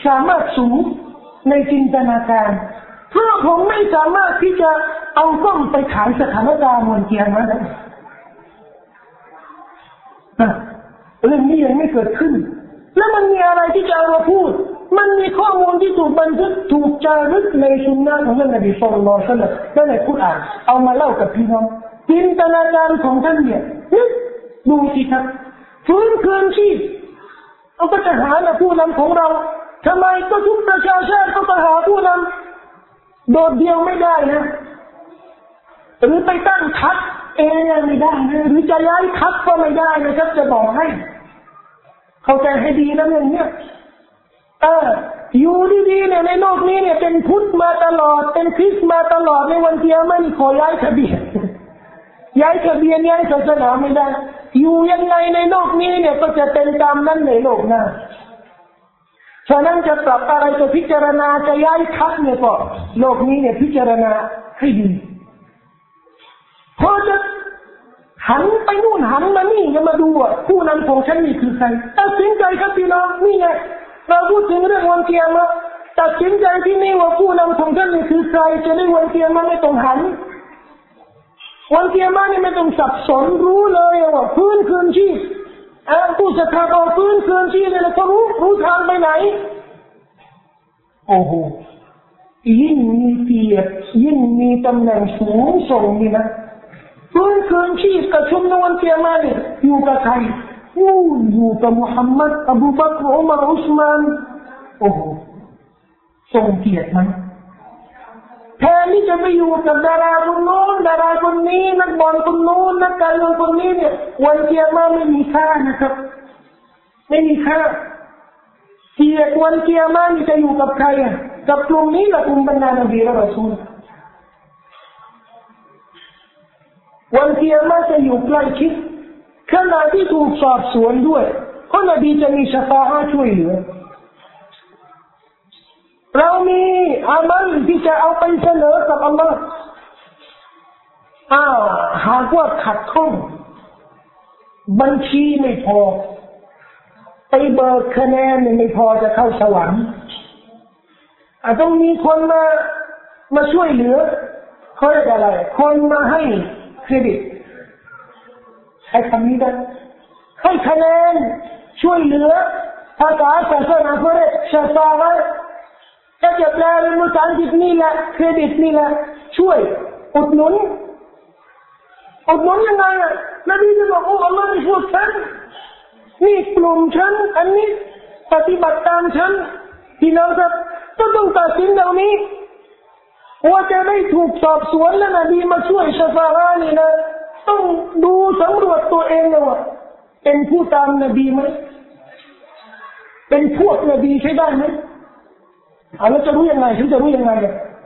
สามารถสูงในจินตนาการเพราะผมไม่สามารถที่จะเอากล้องไปถ่ายสถานการณ์วันเกียรมาได้เรื่องนี้ยังไม่เกิดขึ้นแล้วมันมีอะไรที่จะเอามาพูดมันมีข้อมูลที่ถูกบันทึกถูกจารึกในสุนนะของท่านนบีศ็อลลัลลอฮุอะลัยฮิวะซัลลัมและในกุรอานเอามาเล่ากับพี่น้องจินตนาการของท่านเนี่ยดูสิครับฟื้นคืนชีพเราก็จะหาผู้นำของเราทำไมก็ทุกประชาชาติก็ไปหาผู้นำโดดเดียวไม่ได้นะหรือไปตั้งพรรคเองไม่ได้นะหรือจะย้ายพรรคก็ไม่ได้นะครับจะบอกให้เข้าใจให้ดีนะอย่างเนี้ยอยู่ดีๆเนี่ยในโลกนี้เนี่ยเป็นพุทธมาตลอดเป็นคริสต์มาตลอดในวันเกียรติมันขอย้ายทะเบียนย้ายศาสนาไม่ได้อยู่ยังไงในโลกนี้เนี่ยก็จะเป็นตามนั้นในโลกหน้าฉะนั้นจะปรับอะไรจะพิจารณาจะย้ายทัพเนี่ยก็โลกนี้เนี่ยพิจารณาให้ดีพอจะหันไปนู่นหันมานี่จะมาดูว่าผู้นำของฉันนี่คือใครตัดสินใจครับพี่น้องนี่ไงเราพูดถึงเรื่องวันเกียรติตัดสินใจที่นี่ว่าผู้นำของฉันนี่คือใครจะได้วันเกียรติไม่ต้องหันวันเกียรตินี่ไม่ต้องสับสนรู้เลยว่าฟื้นคืนชีพผู้ศรัทธาเอาฟื้นคืนชีพเลยแล้วก็รู้ทางไปไหนโอ้โหยิ่งมีเกียรติยิ่งมีตำแหน่งสูงส่งนี่นะฟื้นคืนชีพกับชุมนุมวันเกียรตินี่อยู่กับใครอยู่กับมุฮัมมัดอบูบักรอุมัรอุสมานโอ้โหส่งเกียรติมันแทนที่จะไปอยู่กับดาราคนโน้นดาราคนนี้นักบอลคนโน้นนักการเมืองคนนี้เนี่ยวันเกียร์มาไม่มีค่านะครับไม่มีค่าเกียร์วันเกียร์มานี่จะอยู่กับใครอ่ะกับกลุ่มนี้กับกลุ่มบรรดานบีและรอซูลวันเกียร์มาจะอยู่ใกล้ชิดขณะที่ถูกสอบสวนด้วยคนนบีจะมีชะฟาอะห์ช่วยเหลือเรามีอามัลที่จะเอาไปเสนอกับอัลลอฮ์ อ้าวหากว่าขัดข้องบัญชีไม่พอไปเบิกคะแนนไม่พอจะเข้าสวรรค์ต้องมีคนมาช่วยเหลือเขาเรียกอะไรคนมาให้เครดิตใช้คำนี้ได้ให้คะแนนช่วยเหลือภาษาศาสนาเขาเรียกชะฟาอะห์ถ้าจะแปลเป็นภาษาอังกฤษนี่แหละเครดิตนี่แหละช่วยอุดหนุนยังไงนบีจะบอกว่าอัลลอฮ์ได้ช่วยฉันนี่กลุ่มฉันอันนี้ปฏิบัติตามฉันที่เราจะต้องตัดสินเหล่านี้ว่าจะได้ถูกสอบสวนและนบีมาช่วยชะฟาอะห์นี่นะต้องดูสำรวจตัวเองนะว่าเป็นผู้ตามนบีไหมเป็นพวกนบีใช่ได้ไหมเราจะรู้ยังไงฉันจะรู้ยังไง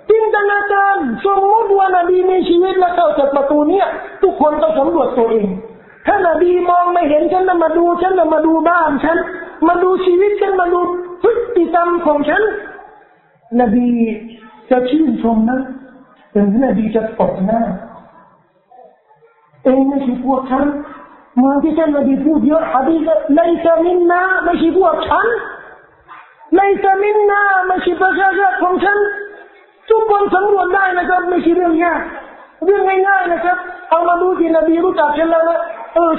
จินตนาการสมมติว่านบีมีชีวิตแล้วเข้าจากประตูเนี้ยทุกคนต้องสำรวจตัวเองถ้านบีมองไม่เห็นฉันมาดูฉันมาดูบ้านฉันมาดูชีวิตฉันมาดูพฤติกรรมของฉันนบีจะชื่นชมนะแต่นบีจะตบหน้าเองไม่ใช่พวกฉันเมื่อที่ท่านนบีพูดเยอะหะดีษไม่ใช่มินนาไม่ใช่พวกฉันไม่ใช่มินนาไม่ใช่ประชาชนของฉันทุกคนสำรวจได้นะครับไม่ใช่เรื่องยากเรื่องง่ายๆนะครับเอามาดูที่นบีรู้จักฉันแล้วนะ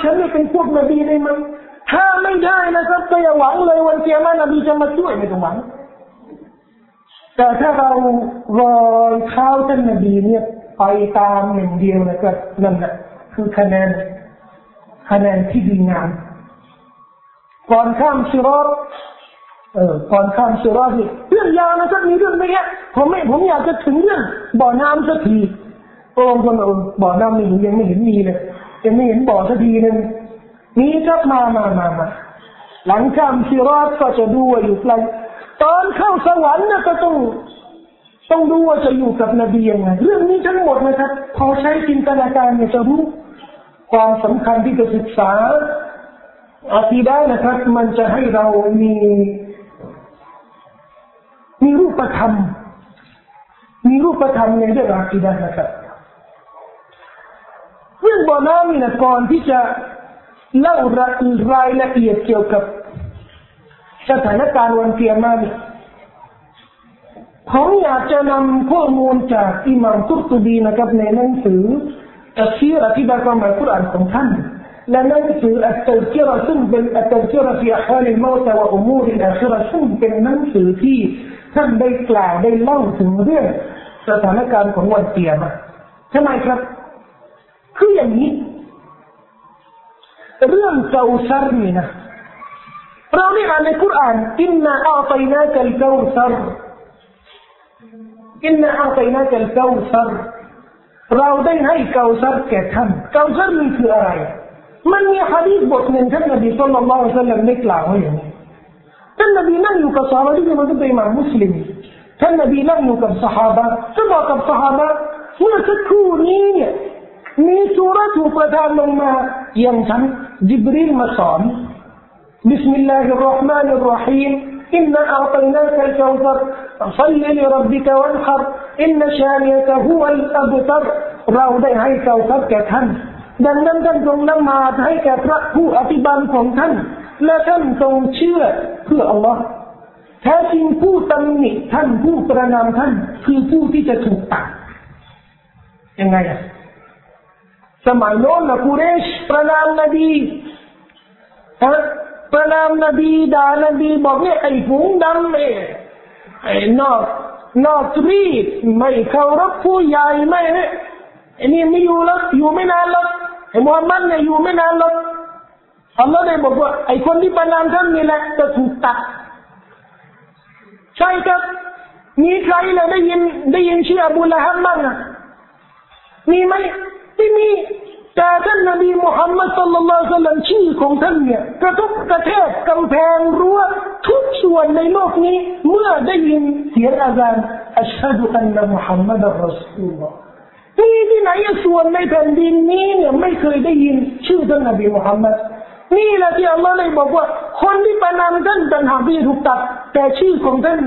ฉันไม่เป็นพวกนบีเลยมั้งถ้าไม่ได้นะครับก็อย่าหวังเลยวันเกียร์มานบีจะมาช่วยไม่ต้องหวังแต่ถ้าเรารอยเท้าท่านนบีเนี่ยไปตามอย่างเดียวนะครับนั่นแหละคือคะแนนที่ดีงามก่อนข้ามสิรอดนี่เรื่องยาวนะสักนิดเรื่องไม่แค่ผมอยากจะถึงเรื่องบ่อน้ำสักทีองค์คนบ่อน้ำนี่ยังไม่เห็นมีเลยยังไม่เห็นบ่อสักทีนึงนี่ครับมาหลังข้ามสิรอดก็จะดูว่าอยู่ไกลตอนเข้าสวรรค์นะก็ต้องดูว่าจะอยู่กับนบียังไงเรื่องนี้ทั้งหมดนะครับพอใช้จินตนาการเนี่ยจะรู้ความสำคัญที่จะศึกษาอากีดะห์นะครับมันจะให้เรามีรูปธรรมในเรื่องอากีดะห์นะครับเรื่องบ่อน้ำนี่นะก่อนที่จะเล่ารายละเอียดเกี่ยวกับสถานการณ์วันเกียรติผมอยากจะนำข้อมูลจากอิหม่ามกุรตุบีนะครับในหนังสือตัฟซีรอธิบายความหมายกุรอานของท่านและหนังสืออัตตัฟซีรซึ่งเป็นอัตตัฟซีรฟีอะฮวาลิลเมาตวะอุมูริลอาคิเราะห์ซึ่งเป็นหนังสือที่ท่านได้กล่าวได้เล่าถึงเรื่องสถานการณ์ของวันเกียรติทำไมครับคืออย่างนี้เรื่องเกาซัรนี่นะเราได้อ่านในกุรอานอินนาอาตัยนากัลเกาซัรإن أعطيناك الكوثر راوديناك الكوثر كتم كوثر من في آية من يحديث بطنين كالنبي صلى الله عليه وسلم نكلا ويعني كالنبي لم يكن صحابة كما تبقى إمام مسلم كالنبي لم يكن صحابة تبقى صحابة وتكونين من سورته فتان ما يمتن جبريل مصام بسم الله الرحمن الرحيم إن أعطيناك الكوثر صل لربك وانحر إن شانئك هو الأبتر เราได้ให้เกาซัรแก่ท่านดังนั้นท่านจงนมาดให้แก่พระผู้อภิบาลของท่านและท่านจงเชื่อเพื่ออัลลอฮ์แท้จริงผู้ตำหนิท่านผู้ประณามท่านคือผู้ที่จะถูกตัดยังไงอ่ะสมัยโน้นนะกุเรชประณามนบีประณามนบีด่านบีบอกเนี่ยไอ้ฝูงดำเนี่ยไอ้นอกรีดไม่เคารพผู้ใหญ่ไม่นี่ไม่อยู่แล้วอยู่ไม่นานแล้วไอ้มุฮัมมัดเนี่ยอยู่ไม่นานแล้วอัลลอฮ์ได้บอกว่าไอ้คนที่ประณามท่านนี่แหละจะถูกตัดใช่ครับมีใครล่ะได้ยินชื่ออบูละฮับบ้างอ่ะมีไหมไม่มีแต่ท่านนบีมุฮัมมัดศ็อลลัลลอฮุอะลัยฮิวะซัลลัมชื่อของท่านเนี่ยกระทบกระแทกกำแพงรั้วทุกส่วนในโลกนี้เมื่อได้ยินเสียงอาซานอัชฮะดุอันนะมุฮัมมัดอัรรอซูลุลลอฮ์ที่ไหนส่วนในแผ่นดินนี้เนี่ยไม่เคยได้ยินชื่อท่านนบีมุฮัมมัดนี่แหละที่อัลลอฮ์ได้บอกว่าคนที่ประณามท่านต่างหากที่ถูกตัดแต่ชื่อของท่าน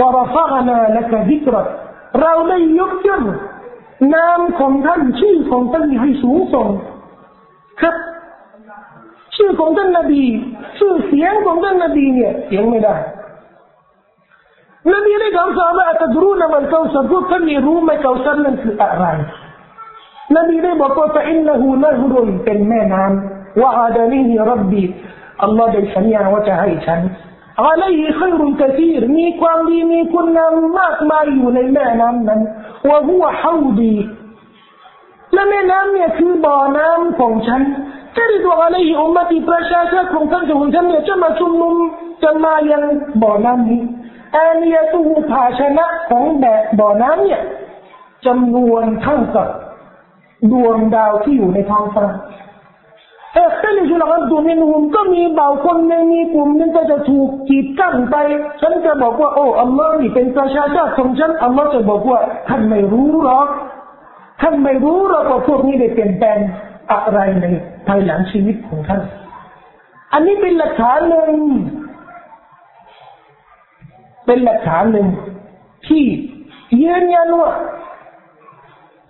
วะรอฟะอ์นาละกะซิกรักเราได้ยกย่อง นามของท่านชื่อของท่านให้สูงส่งครับชื่อของท่านนบีชื่อเสียงของท่านนบีเนี่ยเสียงไม่ได้นบีได้ถามซอฮาบะฮ์ตะดรูนะมัลเกาซัร พวกท่านรู้ไหมเกาซัรนั้นคืออะไรนบีได้บอกว่าอินนะฮูนะฮรุนเป็นแม่น้ำวะอาดะนีฮิร็อบบีอัลลอฮ์ได้สัญญาว่าจะให้ฉันอะไรขยรุนกะซีรมีความดีมีคุณงามมากมายอยู่ในแม่น้ำนั้นวะฮุวะเฮาดีและแม่น้ำเนี่ยคือบ่อน้ำของฉันจะเรียกว่าอะไรอุมมะติประชาชนของท่านจะมาชุมนุมจะมายังบ่อน้ำนี้อานิยะตุภาชนะของแบบบ่อน้ำเนี่ยจำนวนเท่ากับดวงดาวที่อยู่ในท้องฟ้าแต่เส้นจุลกรันตุมินหุมก็มีบ่าวคนหนึ่งมีกลุ่มหนึ่งก็จะถูกกีดกั้นไปฉันจะบอกว่าโอ้อัลลอฮ์นี่เป็นประชาชาติของฉันอัลลอฮ์จะบอกว่าท่านไม่รู้หรอกท่านไม่รู้หรอกว่าพวกนี้ได้เปลี่ยนแปลงอะไรในภายหลังชีวิตของท่านอันนี้เป็นหลักฐานหนึ่งเป็นหลักฐานหนึ่งที่ยืนยันว่า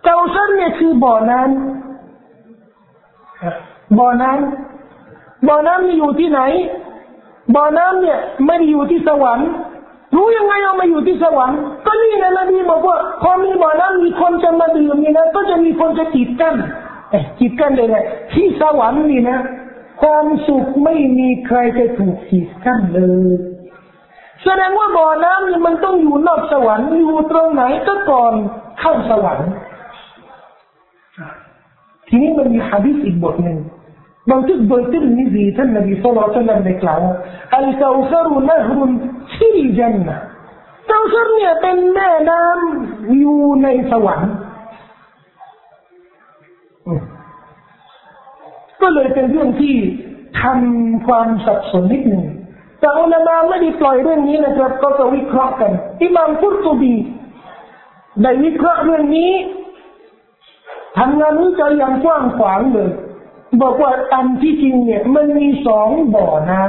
เกาซัรเนี่ยคือบ่อน้ำบ่อน้ำนี่อยู่ที่ไหนบ่อน้ำเนี่ยไม่ได้อยู่ที่สวรรค์รู้ยังไงเอามาอยู่ที่สวรรค์ก็นี่นะนบีบอกว่าพอมีบ่อน้ำมีคนจะมาดื่มนี่นะก็จะมีคนจะกีดกันเลยนะที่สวรรค์นี่นะความสุขไม่มีใครจะถูกกีดกันเลยแสดงว่าบ่อน้ำนี่มันต้องอยู่นอกสวรรค์อยู่ตรงไหนก็ก่อนเข้าสวรรค์ทีนี้มันมีหะดีษอีกบทหนึ่งบันทึกโดยท่านนบีศ็อลลัลลอฮุอะลัยฮิวะซัลลัมได้กล่าวว่าอัลเกาซัรนะฮรุนฟิลญันนะห์เกาซัรเนี่ยเป็นแม่น้ำอยู่ในสวรรค์ก็เลยเป็นเรื่องที่ทำความสับสนนิดหนึ่งแต่อุลามะไม่ได้ปล่อยเรื่องนี้นะครับก็จะวิเคราะห์กันอิหม่ามกุรตุบีได้วิเคราะห์เรื่องนี้ทำงานนี้จะยังกว้างขวางเลยบอกว่าตามที่จริงเนี่ยมันมีสองบ่อน้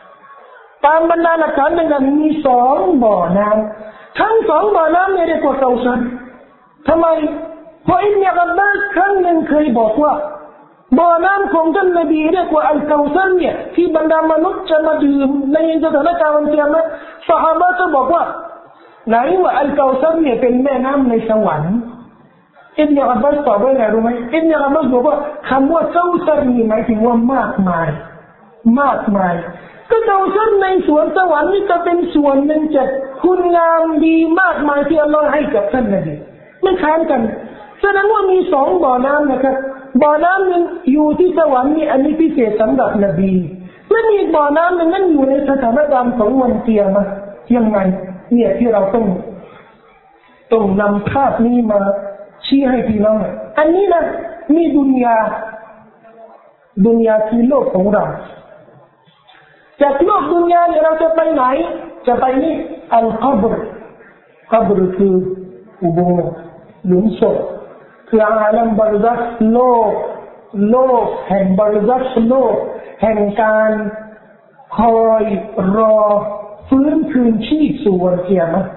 ำตามบรรดาหลักฐานต่างๆมีสองบ่อน้ำทั้งสองบ่อน้ำเนี่ยเรียกว่าเกาซัรทำไมเพราะอิบนุอับบาสครั้งหนึ่งเคยบอกว่าบ่อน้ำของท่านนบีเรียกว่าอัลเกาซัรเนี่ยที่บรรดามนุษย์จะมาดื่มในสถานการณ์วันกิยามะห์ซอฮาบะห์จะบอกว่าไหนว่าอัลเกาซัรเนี่ยเป็นแม่น้ำในสวรรค์อิบนุอับบาสตอบว่าไงรู้ไหมอิบนุอับบาสบอกว่าคำว่าเกาซัรนี่หมายถึงว่ามากมายก็เกาซัรในสวนสวรรค์นี่จะเป็นส่วนหนึ่งจากคุณงามดีมากมายที่อัลลอฮ์ให้กับท่านนบีไม่ค้านกันแสดงว่ามีสองบ่อน้ำนะครับบ่อน้ำหนึ่งอยู่ที่สวรรค์นี่อันนี้พิเศษสำหรับนบีและมีบ่อน้ำหนึ่งนั้นอยู่ในสถานการณ์ของวันเกียมะห์ยังไงเนี่ยที่เราต้องนำภาพนี้มาชี้ให้พี่น้องอันนี้นะมีดุนยาคือโลกของเราจากโลกดุนยาเนี่ยเราจะไปไหนจะไปนี่อัลกอบรคืออุโบสถหลุมศพคืออาลัมบารซักโลกแห่งบารซักโลกแห่งการคอยรอฟื้นคืนชีพสู่วันกิยามะห์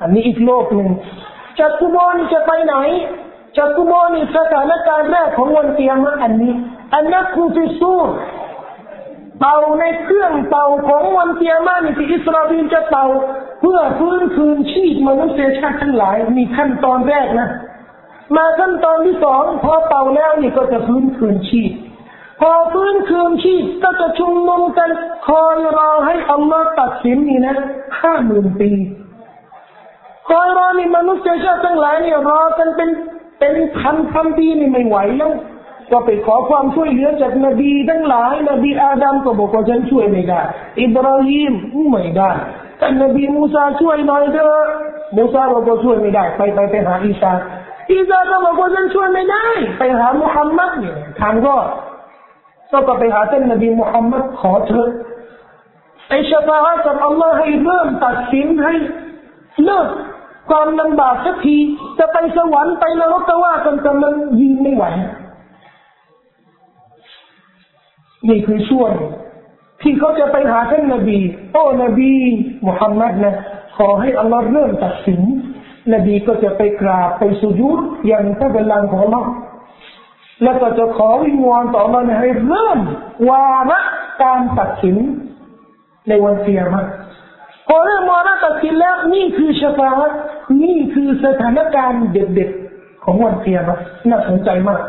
อันนี้อีกโลกหนึ่งจากกุโบรจะไปไหนจากกุโบรนี่สถานการณ์แรกของวันกิยามะห์อันนี้อันนักคุฟิซูรเป่าในเครื่องเป่าของวันกิยามะห์นี่ที่อิสราฟีลจะเป่าเพื่อฟื้นคืนชีพมนุษยชาติทั้งหลายมีขั้นตอนแรกนะมาขั้นตอนที่สองพอเป่าแล้วนี่ก็จะฟื้นคืนชีพพอฟื้นคืนชีพก็จะชุมนุมกันคอยรอให้อัลลอฮ์ตัดสินนี่นะ 50,000 ปีคอยรอนี่มนุษยชาติทั้งหลายนี่รอกันเป็นพันปีนี่ไม่ไหวแล้วก็ไปขอความช่วยเหลือจากนบีทั้งหลายนบีอาดัมก็บอกว่าฉันช่วยไม่ได้อิบราฮิมไม่ได้แต่นบีมูซาช่วยหน่อยเถอะมูซาบอกว่าช่วยไม่ได้ไปหาอีซาก็บอกว่าฉันช่วยไม่ได้ไปหามุฮัมมัดเนี่ยทางก็ไปหาท่านนบีมุฮัมมัดขอเถอะไอ้ชะฟาอะห์จากอัลลอฮ์ให้เริ่มตัดสินให้เลิกความลำบากสักทีจะไปสวรรค์ไปนรกก็ว่ากันแต่มันยืนไม่ไหวนี่คือช่วงที่เขาจะไปหาท่านนบีโอ้นบีมุฮัมมัดนะขอให้อัลลอฮ์เริ่มตัดสิน นบีก็จะไปกราบไปสุญูดอย่างพระบัลลังก์ของอัลเลาะห์แล้วก็จะขอวิงวอนต่ออัลเลาะห์ให้เริ่มวาระการตัดสินในวันกิยามะห์พอเริ่มวาระตัดสินแล้วนี่คือชะฟาอะห์นี่คือสถานการณ์เด็ดๆของวันกิยามะห์น่าสนใจมาก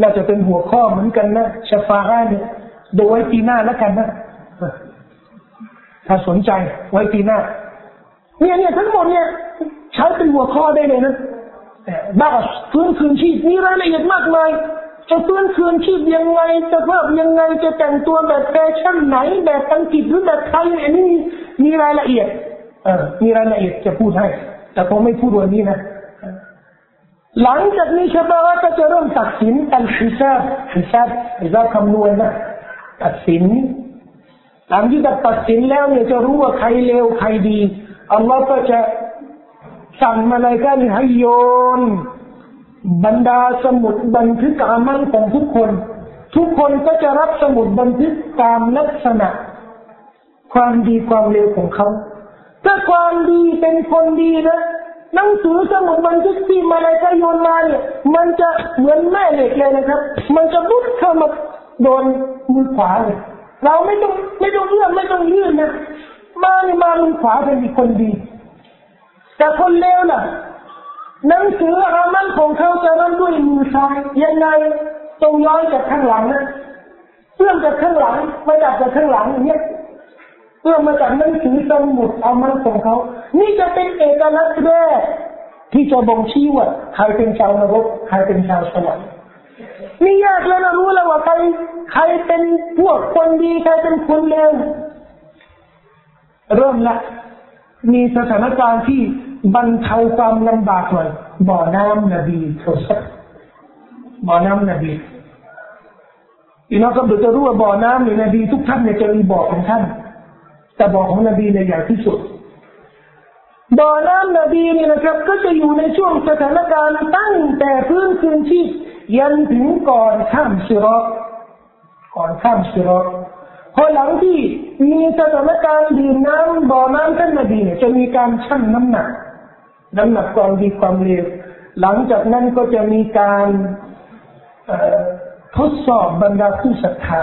น่าจะเป็นหัวข้อเหมือนกันนะชะฟาอะห์เนี่ยโดยปีหน้าแล้วกันนะถ้าสนใจไว้ปีหน้าเนี่ยทั้งหมดเนี่ยใช้เป็นหัวข้อได้เลยนะบ้าฟื้นคืนชีพมีรายละเอียดมากมายจะฟื้นคืนชีพยังไงจะเพิ่มยังไงจะแต่งตัวแบบแฟชั่นไหนแบบอังกฤษหรือแบบไทยอันนี้มีรายละเอียดมีรายละเอียดจะพูดให้แต่ผมไม่พูดวันนี้นะหลังจากนี้ชาวบ้านก็จะเริ่มตัดสินอัลฮิซาบคำนวณนะตัดสินหลังจากตัดสินแล้วเนี่ยจะรู้ว่าใครเลวใครดีอัลลอฮ์ก็จะสั่งมลาอิกะฮ์ให้โยนบรรดาสมุดบันทึกอามัลของทุกคนก็จะรับสมุดบันทึกตามลักษณะความดีความเลวของเขาถ้าความดีเป็นคนดีนะหนังสือสมุดบันทึกที่มลาอิกะฮ์โยนมาเนี่ยมันจะเหมือนแม่เหล็กเลยนะครับมันจะบุกเข้ามาโดนมือขวาเลยเราไม่ต้องเลื่อนนะมามือขวาเป็นคนดีแต่คนเลวล่ะหนังสืออามัลของเขาจะเริ่มด้วยมือซ้ายยังไงต้องย้อนจากข้างหลังนะเอื้อมจากข้างหลังมาจากข้างหลังเนี่ยเอื้อมมาจากหนังสือสมุดอามัลของเขานี่จะเป็นเอกลักษณ์แรกที่จะบ่งชี้ว่าใครเป็นชาวนรกใครเป็นชาวสวรรค์นี่ยากแล้วนะรู้แล้วว่าใครเป็นพวกคนดีใครเป็นคนเลวเริ่มละมีสถานการณ์ที่บรรเทาความลำบากหน่อยบ่อน้ำนบีโทษบ่อน้ำนบีอีน้องก็เดี๋ยวจะรู้ว่าบ่อน้ำนบีทุกท่านเนี่ยจะมีบ่อของท่านแต่บ่อของนบีเนี่ยใหญ่ที่สุดบ่อน้ำนบีเนี่ยนะครับก็จะอยู่ในช่วงสถานการณ์ตั้งแต่พื้นคืนชีพยันถึงก่อนข้ามสิรอฏพอหลังที่มีสถานการณ์ดื่มน้ำบ่อน้ำท่านนบีเนี่ยจะมีการชั่งน้ำหนักความดีความเลวหลังจากนั้นก็จะมีการทดสอบบรรดาผู้ศรัทธา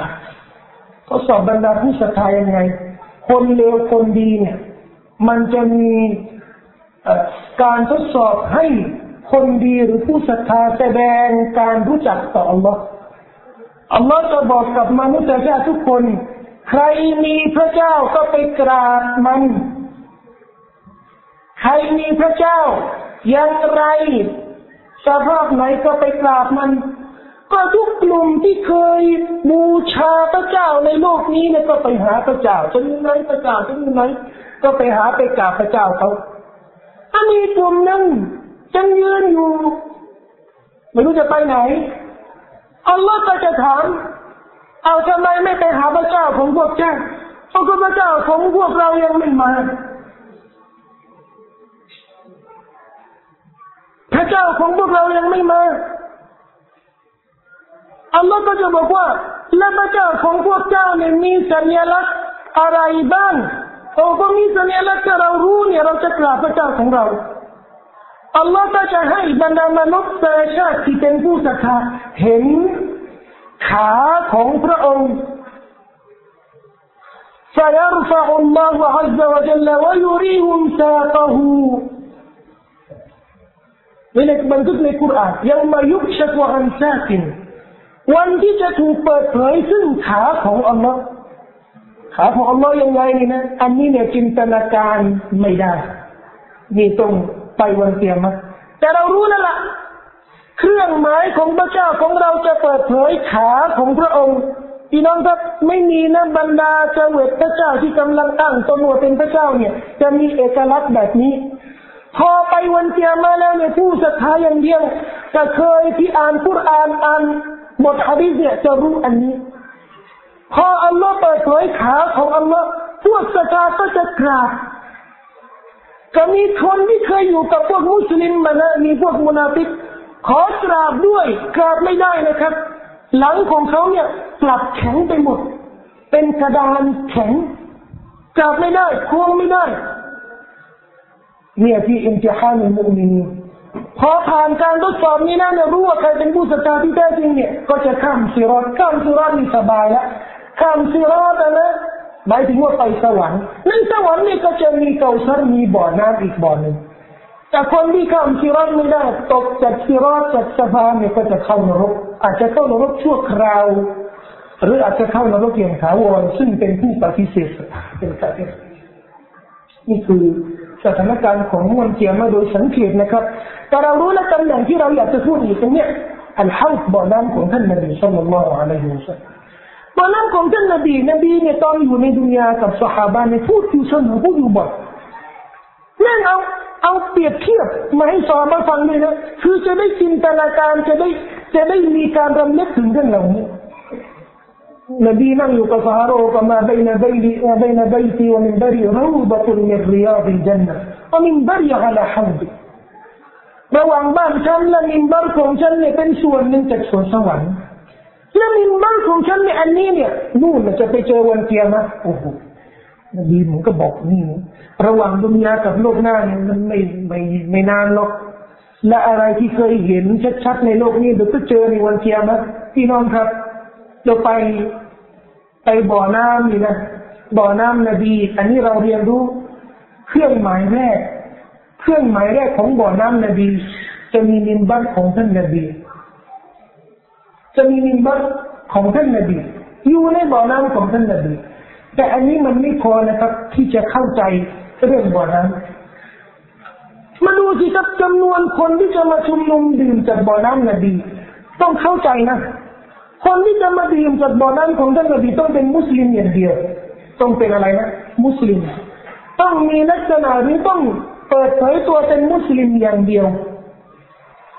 ยังไงคนเลวคนดีเนี่ยมันจะมีการทดสอบให้คนดีหรือผู้ศรัทธาแสดงการรู้จักต่ออัลลอฮ์จะบอกกับมนุษย์ชาติทุกคนใครมีพระเจ้าก็ไปกราบมันใครมีพระเจ้าอย่างไรสภาพไหนก็ไปกราบมันก็ทุกกลุ่มที่เคยบูชาพระเจ้าในโลกนี้เนี่ยก็ไปหาพระเจ้าจะมีไหมพระเจ้าจะมีไหมก็ไปหาไปกราบพระเจ้าเขาถ้ามีกลุ่มหนึ่งจังยืนอยู่ไม่รู้จะไปไหนอัลลอฮ์ก็จะถามเอาทำไมไม่ไปหาพระเจ้าของพวกเจ้าเพราะพระเจ้าของพวกเรายังไม่มาพระเจ้าของพวกเรายังไม่มาอัลลอฮ์ก็จะบอกว่าและพระเจ้าของพวกเจ้าเนี่ยมีสัญลักษณ์อะไรบ้างเขาก็มีสัญลักษณ์ที่เรารู้เนี่ยเราจะกราบพระเจ้าของเราอัลลอฮ์ก็จะให้บรรดามนุษย์ชาติที่เป็นผู้ศรัทธาเห็นขาของพระองค์จะยกฟ้าอัลลอฮ์ عز وجل และยูรีฮุมซาตะฮูมีเลขบันทึกในคุรานยะมายุกชักวะอันซาตินวันที่จะถูกเปิดเผยซึ่งขาของอัลลอฮ์ยังไงนี่นะอันนี้เนี่ยจินตนาการไม่ได้นี่ต้องไปวันเกียรติแต่เรารู้แล้วล่ะเครื่องหมายของพระเจ้าของเราจะเปิดเผยขาของพระองค์พี่น้องครับไม่มีนะบรรดาเจวิตพระเจ้าที่กำลังตั้งตนว่าเป็นพระเจ้าเนี่ยจะมีเอกลักษณ์แบบนี้พอไปวันเกียรติแล้วเนี่ยผู้ศรัทธาอย่างเดียวจะเคยที่อ่านกุรอานอ่านบทหะดีษเนี่ยจะรู้อันนี้พออัลลอฮ์เปิดเผยขาของอัลลอฮ์ผู้ศรัทธาก็จะกราบก็มีคนที่เคยอยู่กับพวกมุสลิมมานะมีพวกมุนาฟิกขอกราบด้วยกราบไม่ได้นะครับหลังของเขาเนี่ยกลับแข็งไปหมดเป็นกระดานแข็งกราบไม่ได้ควงไม่ได้ เนี่ยที่อิมติฮานอัลมุอ์มินีนพอผ่านการทดสอบนี้นะเนี่ยรู้ว่าใครเป็นผู้ศรัทธาที่แท้จริงเนี่ยก็จะข้ามซิรอตนี่สบายแล้วข้ามซิรอตนะหมายถึงว่าไปสวรรค์ในสวรรค์นี่ก็จะมีเกาซัรมีบ่อน้ำอีกบ่อหนึ่งแต่คนที่ข้ามซิรอตไม่ได้ตกจากซิรอตจากสะพานเนี่ยก็จะเข้านรกอาจจะเข้านรกชั่วคราวหรืออาจจะเข้านรกอย่างถาวรซึ่งเป็นผู้ปฏิเสธเป็นกาเฟรนี่คือสถานการณ์ของวันเกียร์มาโดยสังเกตนะครับแต่เรารู้และตำแหน่งที่เราอยากจะพูดอีกตรงนี้อัลฮาวบ่อน้ำของท่านนบีศ็อลลัลลอฮุอะลัยฮิวะซัลลัมบ่อน้ำของท่านนบีเนี่ยตอนอยู่ในดุนยากับซอฮาบะห์เนี่ยพูดอยู่เสมอพูดอยู่บ่อยนั่นเอาเปรียบเทียบมาให้ซอฮาบะห์ฟังด้วยนะคือจะได้จินตนาการจะได้มีการรำลึกถึงเรื่องเหล่านี้นบีนั่งอยู่กับซอฮาบะห์ว่ามาบัยนะบัยลีวะบัยนะบัยตีวะมินบะรีเราะฎะตุมินริยาดิลญันนะฮ์วะมินบะรีอะลาฮัมดิระหว่างบ้านฉันและมินบัรของฉันเนี่ยเป็นส่วนหนึ่งจากสวนสวรรค์และมินบัรของฉันเนี่ยอันนี้เนี่ยนู่นจะไปเจอวันเกียร์นะโอ้โหนบีผมก็บอกนี่ระหว่างดุนยากับโลกหน้าเนี่ยมันไม่นานหรอกและอะไรที่เคยเห็นชัดๆในโลกนี้เดี๋ยวก็เจอในวันเกียร์นะพี่น้องครับเราไปบ่อน้ำนี่นะบ่อน้ำนบีอันนี้เราเรียนรู้เครื่องหมายแรกของบ่อน้ำนบีจะมีมินบัรของท่านนบีอยู่ในบ่อน้ำของท่านนบีแต่อันนี้มันไม่พอนะครับที่จะเข้าใจเรื่องบ่อน้ำมาดูสิครับจำนวนคนที่จะมาชุมนุมดื่มจากบ่อน้ำนบีต้องเข้าใจนะคนที่จะมาดื่มจากบ่อน้ำของท่านนบีต้องเป็นมุสลิมอย่างเดียวต้องเป็นอะไรนะมุสลิมต้องมีลักษณะหรือต้องเปิดเผยตัวเป็นมุสลิมอย่างเดียว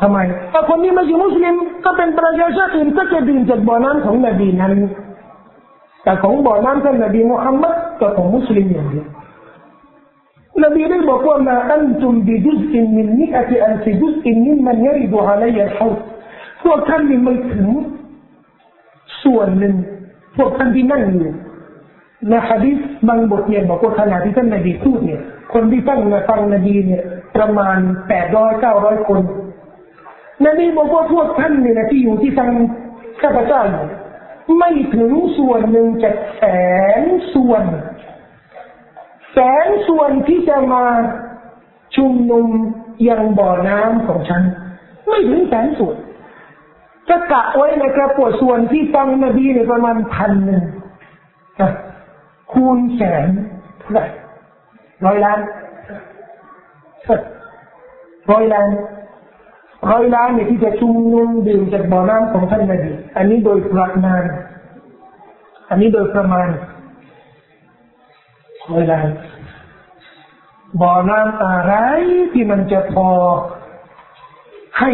ทำไมถ้าคนนี้ไม่ใช่มุสลิมก็เป็นประชาชนอื่นก็จะดื่มจากบ่อน้ำของนบีนั้นแต่ของบ่อน้ำท่านนบีมุฮัมมัดก็ของมุสลิมอย่างเดียวนบีได้บอกว่ามาอันตุมบิจุซอินมินมิอะติอัลฟิจุซอินมิมมันยะริดุอะลัยฮิลพวกท่านนี่ไม่ถึงส่วนหนึ่งพวกท่านที่นั่งอยู่ในหะดีษบางบทเนี่ยบอกว่าขณะที่ท่านนบีพูดเนี่ยคนที่ตั้งมาฟังนบีเนี่ยประมาณ 800-900 คนนบีบอกว่าพวกท่านเนี่ยที่อยู่ที่ทางข้าพเจ้าไม่ถึงส่วนหนึ่งจากแสนส่วนที่จะมาชุมนุมยังบ่อน้ำของฉันไม่ถึงแสนส่วนจะกะไว้ในกระปุกส่วนที่ฟังนบีเนี่ยประมาณ 1,000 คูณแสนเท่าไหร่100 ล้านเนี่ยที่จะชุมนุมดื่มจากบ่อน้ำของท่านนบีอันนี้โดยประมาณ100 ล้านบ่อน้ำอะไรที่มันจะพอให้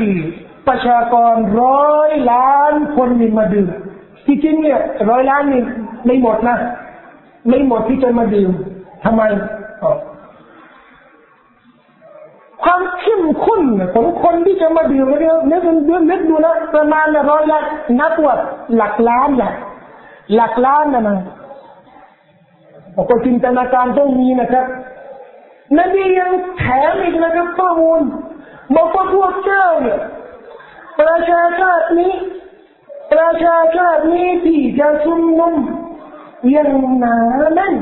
ประชากร100 ล้านคนนี่มาดื่มที่จริงเนี่ย100 ล้านนี่ไม่หมดนะไม่หมดที่จะมาดื่มทำไมความเข้มข้นของคนที่จะมาดื่มเรื่องดูนะประมาณ100 ล้านนับว่าหลักล้านนะมันก็จินตนาการต้องมีนะครับนบียังแถมอีกนะครับข้อมูลบอกว่าพวกเจ้าเนี่ยประชาชาตินี้ที่จะชุมนุมยังหนาแน่น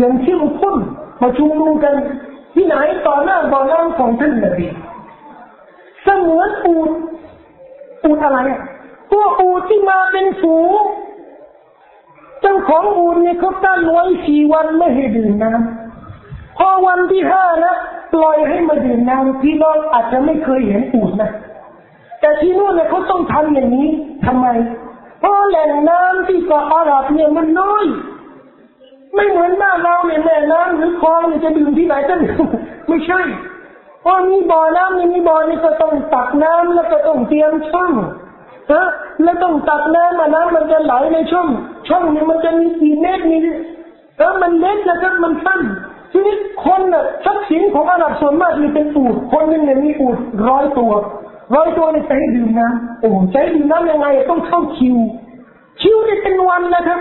ยังเข้มข้นมาชุมนุมกันที่ไหนต่อหน้าบ่อน้ำของท่านนบีเสมือนอูดอะไรเนี่ยตัวอูดที่มาเป็นฝูงเจ้าของอูดเนี่ยเขาตั้งไว้4 วันไม่ให้ดื่มน้ำพอวันที่5นะปล่อยให้มาดื่มน้ำพี่น้องอาจจะไม่เคยเห็นอูดนะแต่ที่นู่นเนี่ยเขาต้องทำอย่างนี้ทำไมเพราะแหล่งน้ำที่เกาะอาหรับเนี่ยมันน้อยไม่เหมือนบ้านเราเนี่ยแม่น้ำหรือคลองเนี่ยจะดื่มที่ไหนก็ดื่มไม่ใช่เพราะมีบ่อน้ำมีบ่อนี่ก็ต้องตักน้ำแล้วก็ต้องเตรียมช่องนะแล้วต้องตักน้ำมาน้ำมันจะไหลในช่องเนี่ยมันจะมีกี่เมตรนี่แล้วมันเล็กนะครับมันสั้นทีนี้คนเนี่ยทรัพย์สินของอาหรับส่วนมากนี่เป็นอูฐคนนึงเนี่ยมีอูฐ100 ตัวนี่ใช้ดื่มน้ำโอ้ใช้ดื่มน้ำยังไงต้องเข้าคิวนี่เป็นวันนะครับ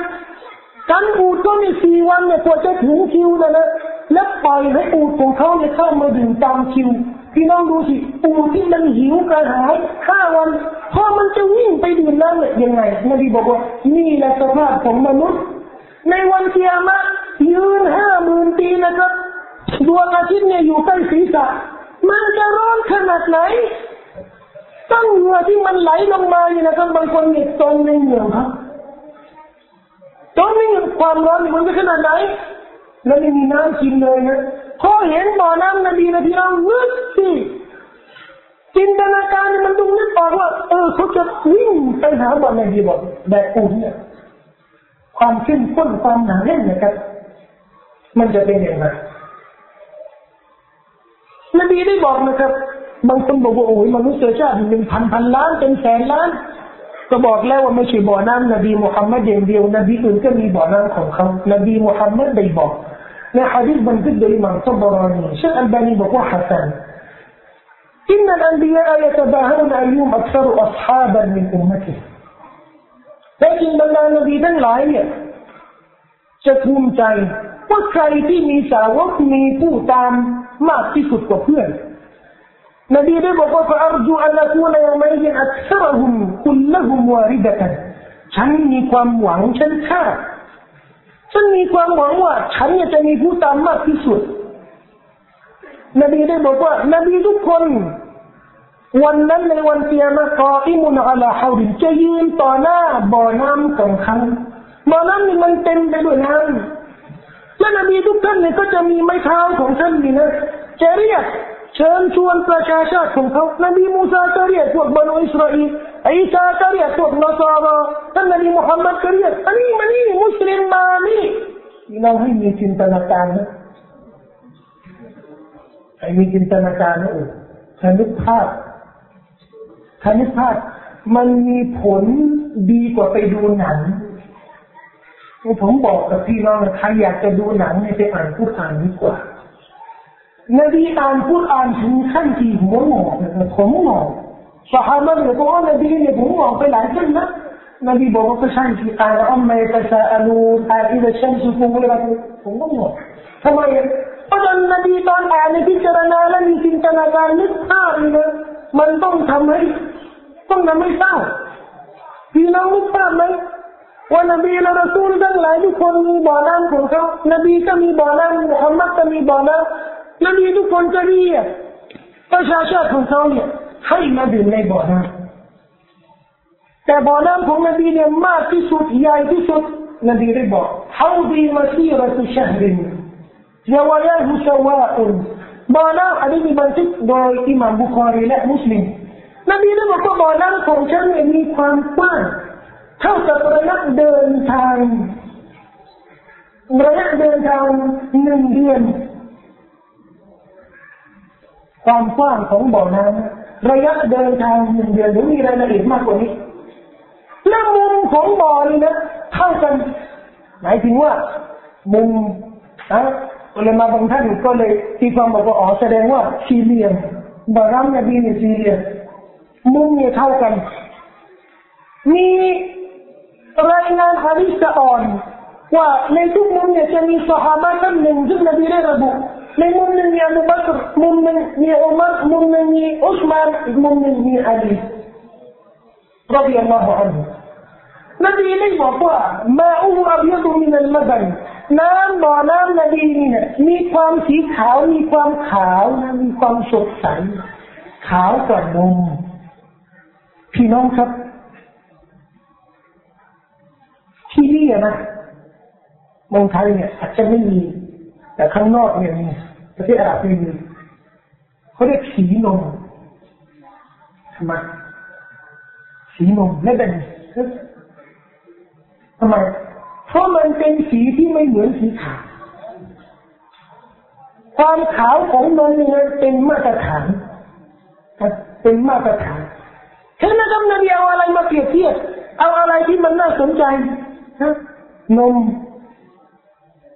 การอูดก็มี4 วันเนี่ยตัวจะถึงคิวแล้วนะแล้วปล่อยให้อูดของเขาเนี่ยเข้ามาดื่มตามคิวพี่น้องดูสิอูดที่มันหิวกระหาย5 วันพอมันจะวิ่งไปดื่มน้ำเนี่ยยังไงนบีบอกว่านี่แหละสภาพของมนุษย์ในวันกิยามะห์ยืน 50,000 ปีนะครับดวงอาทิตย์เนี่ยอยู่ใต้ศีรษะมันจะร้อนขนาดไหนตั้งเหงื่อที่มันไหลลงมาอยู่นะครับบางคนเนี่ยจมในเหงื่อครับจมในความร้อนมันจะขนาดไหนแล้วไม่มีน้ำกินเลยนะพอเห็นบ่อน้ำนบีนะพี่น้องนึกสิจินตนาการมันต้องนึกออกว่าเขาจะวิ่งไปหาบ่อน้ำนบีบอกแบบอุ่นเนี่ยความเข้มข้นความหนาแน่นนะครับมันจะเป็นยังไงนบีได้บอกนะครับบางคนบอกว่าโอ้ยมนุษยชาติเป็นพันล้านเป็นแสนล้านก็บอกแล้วว่าไม่ใช่บ่อน้ำนบีมุฮัมมัดอย่างเดียวนบีอื่นก็มีบ่อน้ำของเขานบีมุฮัมมัดได้บอกในหะดีษบันทึกโดยอิหม่ามตะบะรอนีเชคอัลบานีบอกว่าฮะซันอินนัลอันบิยาอะยะตะบาฮรูนอัลยุมอักษรุอัศฮาบันมินอุมมะติฮิแต่จริงบรรดานบีทั้งหลายเนี่ยจะภูมิใจว่าใครที่มีสาวกมีผู้ตามมากที่สุดกว่าเพื่อนนบีได้บอกว่าอัรจูอัลลอฮฺกูนะยะมัยยินอักษรฮุมคุลละฮุมวาริดะตันฉันมีความหวังฉันมีความหวังว่าฉันจะมีผู้ตามมากที่สุดนบีได้บอกว่านบีทุกคนวันนั้นในวันกิยามะห์กออิมุนอะลาฮาวรินจะยืนต่อหน้าบ่อน้ำของเขาบ่อน้ำนี่มันเต็มไปด้วยน้ำและนบีทุกท่านเนี่ยก็จะมีไม้เท้าของท่านนี่นะจะเรียกเชิญชวนประชาชาติของเขานบีมูซาก็เรียกพวกบรรดาอิสราเอลอีซาก็เรียกพวกนอซาระท่านนบีมุฮัมมัดก็เรียกอันนี้มันนี่มุสลิมมานี่เราให้มีจินตนาการนะให้มีจินตนาการนะคณิตศาสตร์มันมีผลดีกว่าไปดูหนังผมบอกกับพี่น้องนะใครอยากจะดูหนังเนี่ยไปอ่านกุรอานดีกว่านบีอ่านกุรอานถึงขั้นที่หัวหงอกนะครับหัวหงอกซอฮาบะห์บอกว่านบีเนี่ยหัวหงอกไปหลายคนนะนบีบอกว่าก็ใช่ที่อ่านอัมมายะตะซาอะลูนอิซาชัมซุกุมละหัวหงอกทำไมเพราะนบีตอนอ่านพิจารณาแล้วมีจินตนาการนึกภาพนะมันต้องทำให้เศร้าพี่น้องนึกภาพไหมว่านบีและรอซูลทั้งหลายทุกคนมีบ่อน้ำของเขานบีก็มีบ่อน้ำมุฮัมมัดก็มีบ่อน้ำนบีทุกคนจะเรียกประชาชาติของเขาเนี่ยให้มาดื่มในบ่อน้ำแต่บ่อน้ำของนบีเนี่ยมากที่สุดใหญ่ที่สุดนบีได้บอกเขาดีมาซีรัตุชะฮรินยาวายาฮุสวาอุนบ่อน้ำอันนี้มีบันทึกโดยอิหม่ามบุคอรีและมุสลิมนบีได้บอกว่าบ่อน้ำของฉันมีความกว้างเท่ากับระยะเดินทาง1 เดือนความกว้างของบ่อน้ำระยะเดินทาง1 เดือนหรือมีรายละเอียดมากกว่านี้และมุมของบ่อนี่นะเท่ากันหมายถึงว่ามุมอุลามะบางท่านก็เลยตีความบอกว่าอ๋อแสดงว่าสี่เหลี่ยมบ่อน้ำนบีเนี่ยสี่เหลี่ยมมุมเนี่ยเท่ากันมีรายงานหะดีษสะอ่อนว่าในทุกมุมเนี่ยจะมีซอฮาบะห์ท่านหนึ่งซึ่งนบีได้ระบุในมุมหนึ่งมีอบูบักรมุมหนึ่งมีอุมัรมุมหนึ่งมีอุสมานอีกมุมหนึ่งมีอาลีรอฎิยัลลอฮุอันฮุนบีได้บอกว่ามาอูอับยะดุมินัลมะดันน้ำบ่อน้ำนบีเนี่ยมีความสีขาวมีความขาวนะมีความสดใสขาวกว่ามุมพี่น้องครับที่นี่นะเมืองไทยเนี่ยอาจจะไม่มีแต่ข้างนอกเนี่ยมีประเทศอาหรับมีเขาเรียกสีนมทำไมสีนมไม่เป็นทำไมเพราะมันเป็นสีที่ไม่เหมือนสีขาวความขาวของนมเนี่ยเป็นมาตรฐานเป็นมาตรฐานเห็นไหมครับนบีเอาอะไรมาเปรียบเทียบเอาอะไรที่มันน่าสนใจนะนม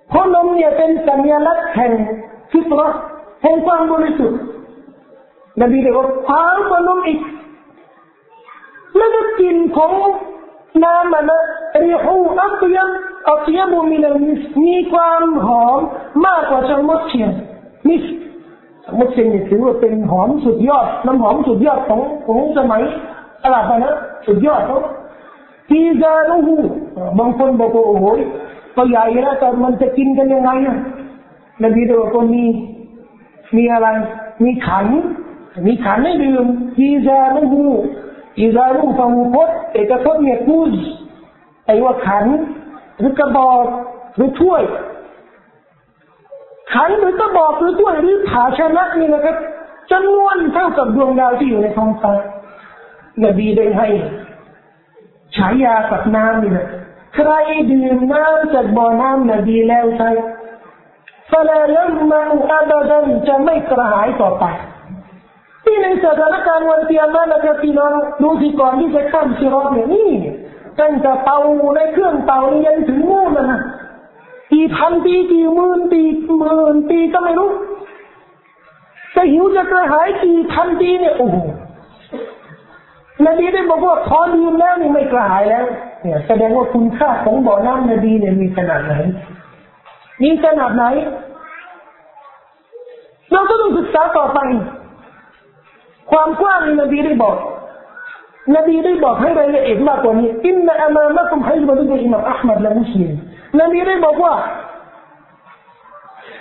เพราะนมเนี่ยเป็นสัญลักษณ์แห่งฟิตเราะห์แห่งความบริสุทธิ์นบีได้บอกขาวกว่านมอีกแล้วก็กลิ่นของน้ำมันนะรีหูอับยับ อัตยาบุมินัลมิสมีความหอมมากกว่าชะมดเชียนมิสชะมดเชียนนี่ถือว่าเป็นหอมสุดยอดน้ำหอมสุดยอดของสมัยอะไรไปนะสุดยอดเขาทีจารุหูบางคนบอกว่าโอ้โหตัวใหญ่นะแต่มันจะกินกันยังไงนะนบีบอกว่ามีอะไรมีขันให้ดื่มทีจารุหูทีจารุฟังพดเอกพจน์เนี่ยพูดไอ้ว่าขันหรือกระบอกหรือถ้วยขันหรือกระบอกหรือถ้วยหรือภาชนะนี่นะครับจำนวนเท่ากับดวงดาวที่อยู่ในท้องฟ้านบีได้ให้ฉายากับน้ำนี่นะใครดื่มน้ำจากบ่อน้ำนบีแล้วใช่ฟะลายัมมะอะบะดันจะไม่กระหายต่อไปที่ในสถานการณ์วันเตียมะห์นะครับพี่น้องดูสิก่อนที่จะข้ามซิรอฏเนี่ยนี่ตั้งแต่เตาในเครื่องเตานี่ยันถึงนู่นนะกี่พันปีกี่หมื่นปีก็ไม่รู้จะหิวจะกระหายกี่พันปีเนี่ยโอ้โหนบีได้บอกว่าพอดื่มแล้วนี่ไม่กระหายแล้วเนี่ยแสดงว่าคุณค่าของบ่อน้ำนบีเนี่ยมีขนาดไหนเราก็ต้องศึกษาต่อไปความกว้างนบีได้บอกให้รายละเอียดมากกว่านี้อินนะอะมามะกุมฮิจบัตุบิอิมามอัห์มัดและมุสลิมนบีได้บอกว่า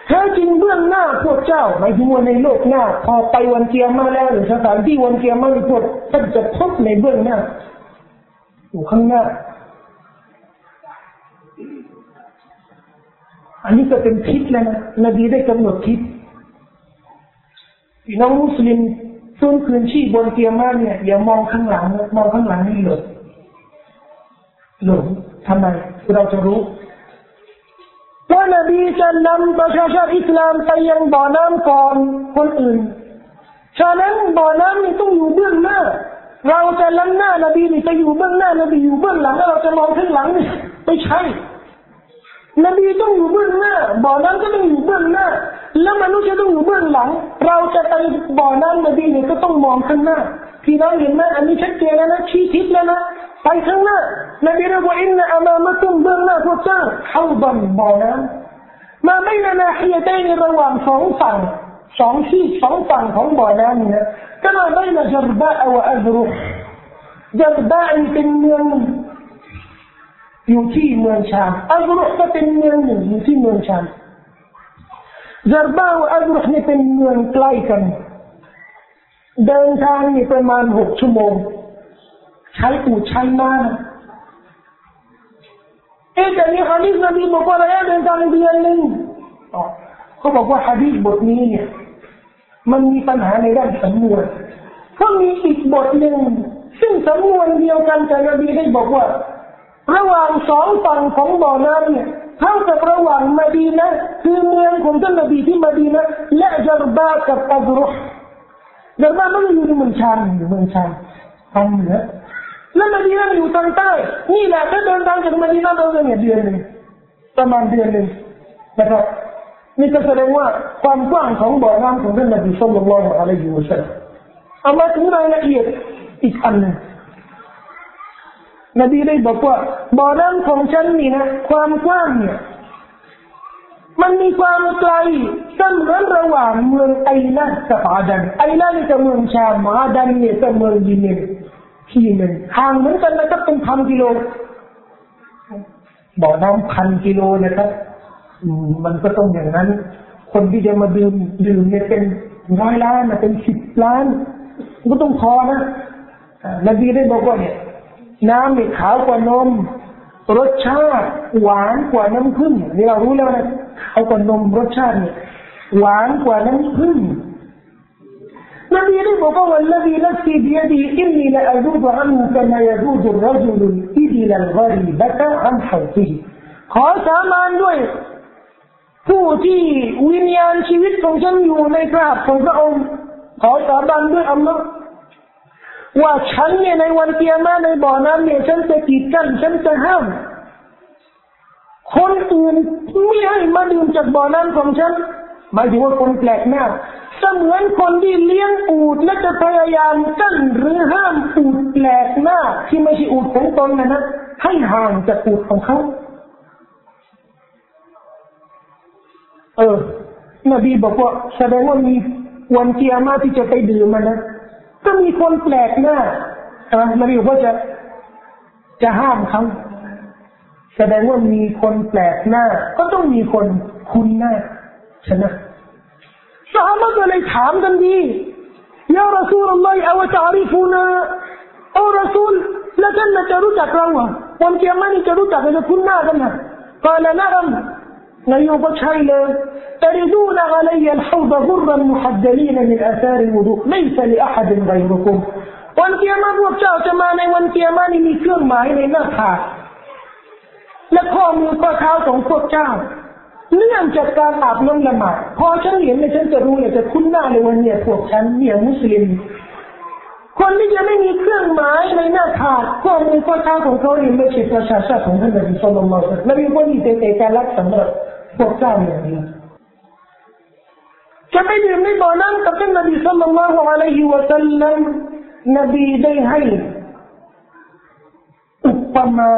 แท้จริงเบื้องหน้าพวกเจ้าหมายถึงว่าในโลกหน้าพอไปวันเกียร์มาแล้วหรือสถานที่วันเกียร์มาที่พวกท่านจะพบในเบื้องหน้าอยู่ข้างหน้าอันนี้ก็เป็นทิศแล้วนะนบีได้กำหนดทิศพี่น้องมุสลิมส่วนคืนชีพบนเกียร์มาเนี่ยอย่ามองข้างหลังให้หลบทำไมเราจะรู้ว่านบีจะนำประชาชาติอิสลามไปยังบ่อน้ำก่อนคนอื่นฉะนั้นบ่อน้ำนี่ต้องอยู่เบื้องหน้าเราจะล้ำหน้านบีนี่จะอยู่เบื้องหน้านบีอยู่เบื้องหลังแล้วเราจะมองข้างหลังนี่ไม่ใช่นบีต้องอยู่เบื้องหน้าบ่อน้ำก็ต้องอยู่เบื้องหน้าแล้วมนุษย์จะต้องอยู่เบื้องหลังเราจะไปบ่อน้ำนบีนี่ก็ต้องมองข้างหน้าพี่น้องเห็นไหมอันนี้ชัดเจนแล้วนะชี้ทิศแล้วนะไปข้างหน้านบีเรียกว่าอินนะอะมามะตุมเบื้องหน้าพวกเจ้าเข้าบ่อนบ่อน้ำมาไม่นานาเฮียได้ในระหว่างสองฝั่งสองฝั่งของบ่อน้ำนี่นะก็มาไม่นาจัรบะอวะอัซรุจัรบะเป็นเมืองอยู่ที่เมืองชามอัซรุก็เป็นเมืองหนึ่งอยู่ที่เมืองชามจัรบะอวะอัซรุนี่เป็นเมืองใกล้กันเดินทางนี่ประมาณ6 ชั่วโมงใช้ปูใช้มาเอ๊ะแต่นี่ฮะดิษนบีบอกว่าอะไรเดินทางเดือนหนึ่งเขาบอกว่าฮะดิษบทนี้เนี่ยมันมีปัญหาในด้านสำนวนก็มีอีกบทหนึ่งซึ่งสำนวนเดียวกันแต่นบีได้บอกว่าระหว่าง2 ฝั่งของบ่อน้ำเนี่ยเท่ากับระหว่างมะดีนะห์คือเมืองของท่านนบีที่มะดีนะห์และจัรบะกับอัซรุฮ์จัรบะมันอยู่ในเมืองชามทางเหนือแล้วมะดีนะห์มันอยู่ทางใต้นี่แหละถ้าเดินทางจากมะดีนะห์ไปเดือนหนึ่งประมาณเดือนหนึ่งนะครับนี่ก็แสดงว่าความกว้างของบ่อน้ำของท่านนบีศ็อลลัลลอฮุอะลัยฮิวะซัลลัมเอามาถึงรายละเอียดอีกอันหนึ่งนบีได้บอกว่าบ่อน้ำของฉันนี่นะความกว้างเนี่ยมันมีความไกลเสมอระหว่างเมืองไอละกับอาดันไอละนี่จะเมืองชามอาดันเนี่ยจะเมืองยิเมนที่หนึ่งห่างเหมือนกันนะครับเป็น1,000 กิโลบ่อน้ำ1,000 กิโลนะครับมันก็ต้องอย่างนั้นคนที่จะมาดื่มเนี่ยเป็น100 ล้านนะเป็น10 ล้านก็ต้องพอนะนบีได้บอกว่าเนี่ยน้ำเนี่ยขาวกว่านมรสชาติหวานกว่าน้ำผึ้งนี่เรารู้แล้วนะเอากว่านมรสชาติเนี่ยหวานกว่าน้ำผึ้งนบีได้บอกว่า الذي نفسي بيده إني لأذوب عنه كما يذوب الرجل إذ إلى الغريبة عن حوضه ขอสาบานด้วยผู้ที่วิญญาณชีวิตของฉันอยู่ในกราบของพระองค์ขอสาบานด้วยอัลเลาะห์ว่าฉันเนี่ยในวันเกียร์มาในบ่อน้ำเนี่ยฉันจะกีดกันฉันจะห้ามคนอื่นไม่ให้มาดื่มจากบ่อน้ำของฉันหมายถึงว่าคนแปลกหน้าเสมือนคนที่เลี้ยงอูฐและจะพยายามกั้นหรือห้ามอูฐแปลกหน้าที่ไม่ใช่อูฐของตนนะให้ห่างจากอูฐของเขา นบีบอกว่าแสดงว่ามีวันกิยามะห์ที่จะไปดื่มมันนะถ้ามีคนแปลกหน้านบีบอกว่าจะห้ามเขาแสดงว่ามีคนแปลกหน้าก็ต้องมีคนคุ้นหน้าใช่ไหมซอฮาบะฮ์ก็เลยถามกันดียารอซูลุลลอฮ์อะตะอาริฟูนาโอ้รอซูลแล้วท่านจะรู้จักเราอ่ะวันกิยามะห์นี่จะรู้จักจะคุ้นหน้ากันนะกล่าวนะอัมนายบอกใช่เลยตริดูนะอะลัยอัลฮอฎะกุรรันมุฮัดดะลีนมินอาซาริลวุดูอ์ไม่ซะลิอะฮัดกัยรุกุมวันกิยามะห์พวกเจ้าจะมาในวันกิยามะห์นี่มีเครื่องหมายในหน้าผากและข้อมือข้อเท้าของพวกเจ้าเนื่องจากการอาบน้ำละหมาดพอฉันเห็นในฉันจะรู้เลยจะคุ้นหน้าเลยวันเนี่ยพวกฉันเนี่ยมุสลิมคนที่จะไม่มีเครื่องหมายในหน้าผากข้อมือข้อเท้าของเขาเนี่ยไม่ใช่ประชาชาติของท่านนบีศ็อลลัลลอฮุอะลัยฮิวะซัลลัมและมีคนที่เตะการรักสำหรับพวกเจ้าอย่างนี้จะไปดื่มในบ่อน้ำกับท่านนบีศ็อลลัลลอฮุอะลัยฮิวะซัลลัมนบีได้ให้อุปมา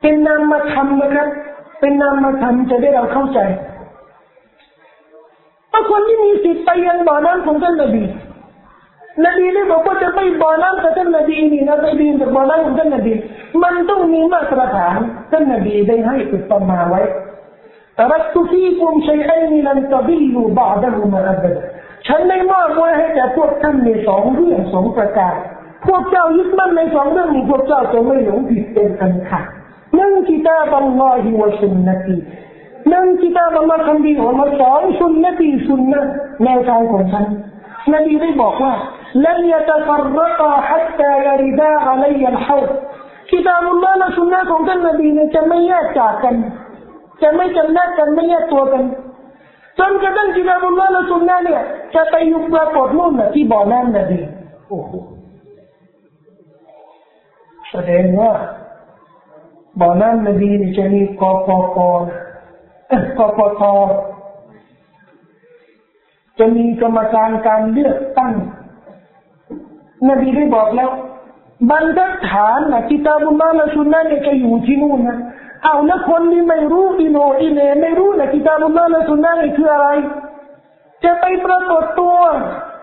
เป็นนามธรรมนะครับเป็นนามธรรมจะได้เราเข้าใจถ้าคนที่มีสิทธิ์ไปยังบ่อน้ำของท่านนบีได้บอกว่าจะไปบ่อน้ำกับท่านนบีนี่นะไปดื่มจากบ่อน้ำของท่านนบีมันต้องมีมาตรฐานท่านนบีได้ให้อุปมาไว้รักตุฟีกุมชัยอัยนิลันตะบิลลูบะอ์ดะฮุมะอับดะฉันได้มอบไว้ให้แก่พวกท่านในสองเรื่องสองประการพวกเจ้ายึดมั่นในสองเรื่องนี้พวกเจ้าจะไม่หลงผิดเป็นอันขาดนั่นกิตาบัลลอฮิวะซุนนะตีนั่นกิตาบัลลอฮิคำบีของเราสอนซุนนะตีซุนนะแนวทางของฉันนบีได้บอกว่าลันยะตะฟัรรกะฮัตตายะริดาอะลัยยัลฮอดกิตาบัลลอฮิและซุนนะของท่านนบีจะไม่แยกจากกันจะไม่จำแนกกันไม่แยกตัวกันจนกระทั่งกิตาบัลลอฮิและซุนนะเนี่ยจะไปอยู่ปรากฏนู่นที่บ่อน้ำนบีโอ้โหแสดงว่าบ่อน้ำนบีนี่จะมีกปตจะมีกรรมการการเลือกตั้งนบีได้บอกแล้วบรรทัดฐานนะกิตาบุลลอฮ์และซุนนะห์เนี่ยจะอยู่ที่นู่นนะเอาแล้วคนที่ไม่รู้อิโนอิเนไม่รู้นะกิตาบุลลอฮ์และซุนนะห์นี่คืออะไรจะไปปรากฏตัว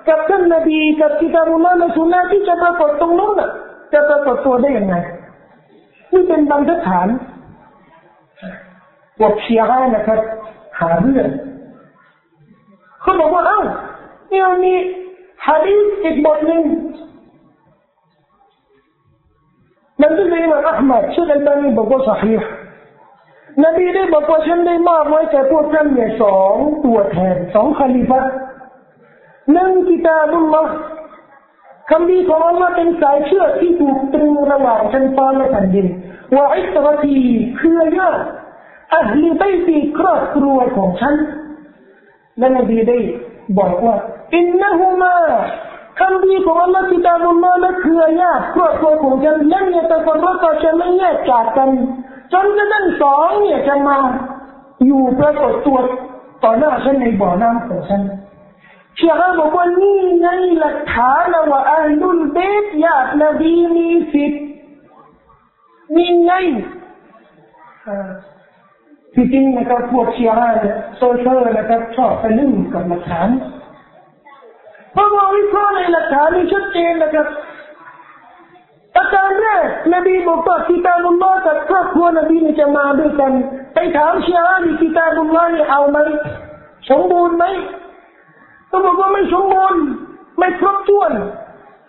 กับท่านนบีกับกิตาบุลลอฮ์และซุนนะห์ที่จะปรากฏตรงนู้นน่ะจะปรากฏตัวได้ยังไงนี่เป็นบรรทัดฐานพวกชีอะห์นะครับหาเรื่องเขาบอกว่าเนี่ยมีหะดีษอีกบทหนึ่งมันเป็นอิมามอะห์มัดชื่ออัลบานีบอกว่า صحيح นบีได้บอกว่าฉันได้มอบไว้แก่พวกท่านเนี่ยสองตัวแทนสองคาลิฟะห์หนึ่งกิตาบุลลอฮ์คำนี้ของอัลลอฮ์เป็นสายเชือกที่ถูกตรึงระหว่างชั้นฟ้าและแผ่นดินว่าอิสราฟีคือญาติอัลลีบัยตีครอบครัวของฉันและนบีได้บอกว่าอินนะฮุมาคำนี้ของอัลลอฮ์ที่ตามมาและคือญาติครอบครัวของฉันและเนี่ยตะฟัรรกะจะไม่แยกจากกันจนกระทั่งสองเนี่ยจะมาอยู่ปรากฏตัวต่อหน้าฉันในบ่อน้ำของฉันชีอะห์บอกว่านี่ไงหลักฐานว่าอัลลุลเบตญาตินบีมีสิทธิ์นี่ไงที่จริงนะครับพวกชีอะห์เนี่ยโซเชียลนะครับชอบไปลืมกับหลักฐานเพราะว่าวิเคราะห์ในหลักฐานนี่ชัดเจนนะครับประการแรกนบีบอกว่ากิตาบุลลอฮ์กับครอบครัวนบีนี่จะมาด้วยกันไปถามชีอะห์นี่กิตาบุลลอฮ์นี่เอาไหมสมบูรณ์ไหมเขาบอกว่าไม่สมบูรณ์ไม่ครบถ้วน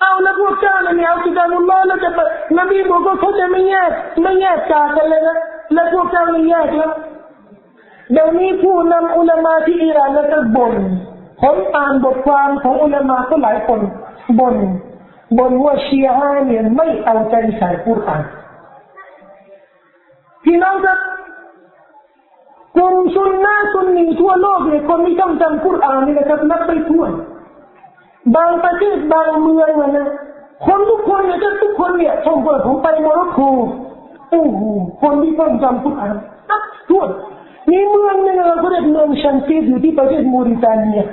เอาแล้วพวกเจ้าเนี่ยเอากิตาบุลลอฮ์แล้วจะนบีบอกว่าเขาจะไม่แยกจากกันเลยนะแล้วพวกเจ้าไม่แยกแล้วเดี๋ยวนี้ผู้นำอุลามะที่อิหร่านก็บ่นผมอ่านบทความของอุลามะก็หลายคนบ่นว่าชีอะห์เนี่ยไม่เอาใจใส่กุรอานพี่น้องครับกลุ่มซุนนะซุนนีทั่วโลกเนี่ยคนที่ต้องจำกุรอานนี่นะครับนับไปทั่วบางประเทศบางเมืองนะคนทุกคนเนี่ยทุกคนเนี่ยชมเปิดผมไปโมร็อกโกโอ้โหคนที่ต้องจำกุรอานนับทั่วมีเมืองหนึ่งเราเรียกเมืองชันตีอยู่ที่ประเทศมูริตาเนีย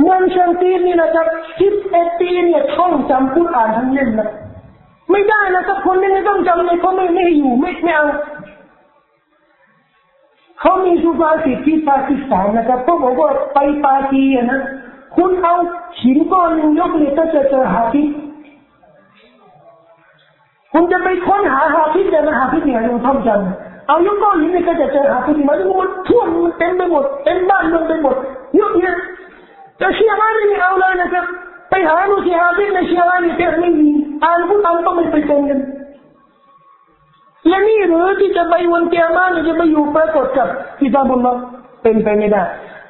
เมืองชันตีนี่นะครับ11 ปีเนี่ยท่องจำกุรอานทั้งเล่มนะไม่ได้นะครับคนนี้ต้องจำเลยเขาไม่อยู่ไม่เอา เขามีสุภาษิตที่ปากีสถานนะครับเขาบอกว่าไปปากีนะคุณเอาหินก้อนหนึ่งยกเลยก็จะเจอหาพิษคุณจะไปค้นหาหาพิษแต่หาพิษเนี่ยยังท่องจำเอายกก้อนหินนี่ก็จะเจอหาพิษมาทั้งหมดท่วมเต็มไปหมดเต็มบ้านเมืองไปหมดเยอะแยะแต่เชียร์อะไรไม่เอาเลยนะครับไปหาดูสิหาพิษในเชียร์อะไรแต่ไม่มีอ่านพูดอ่านต้องไม่ไปเต็มกันและนี่หรือที่จะไปวันเกียร์มาหรือจะไปอยู่ปรากฏกับที่ตาบุญเราเป็นไปไม่ได้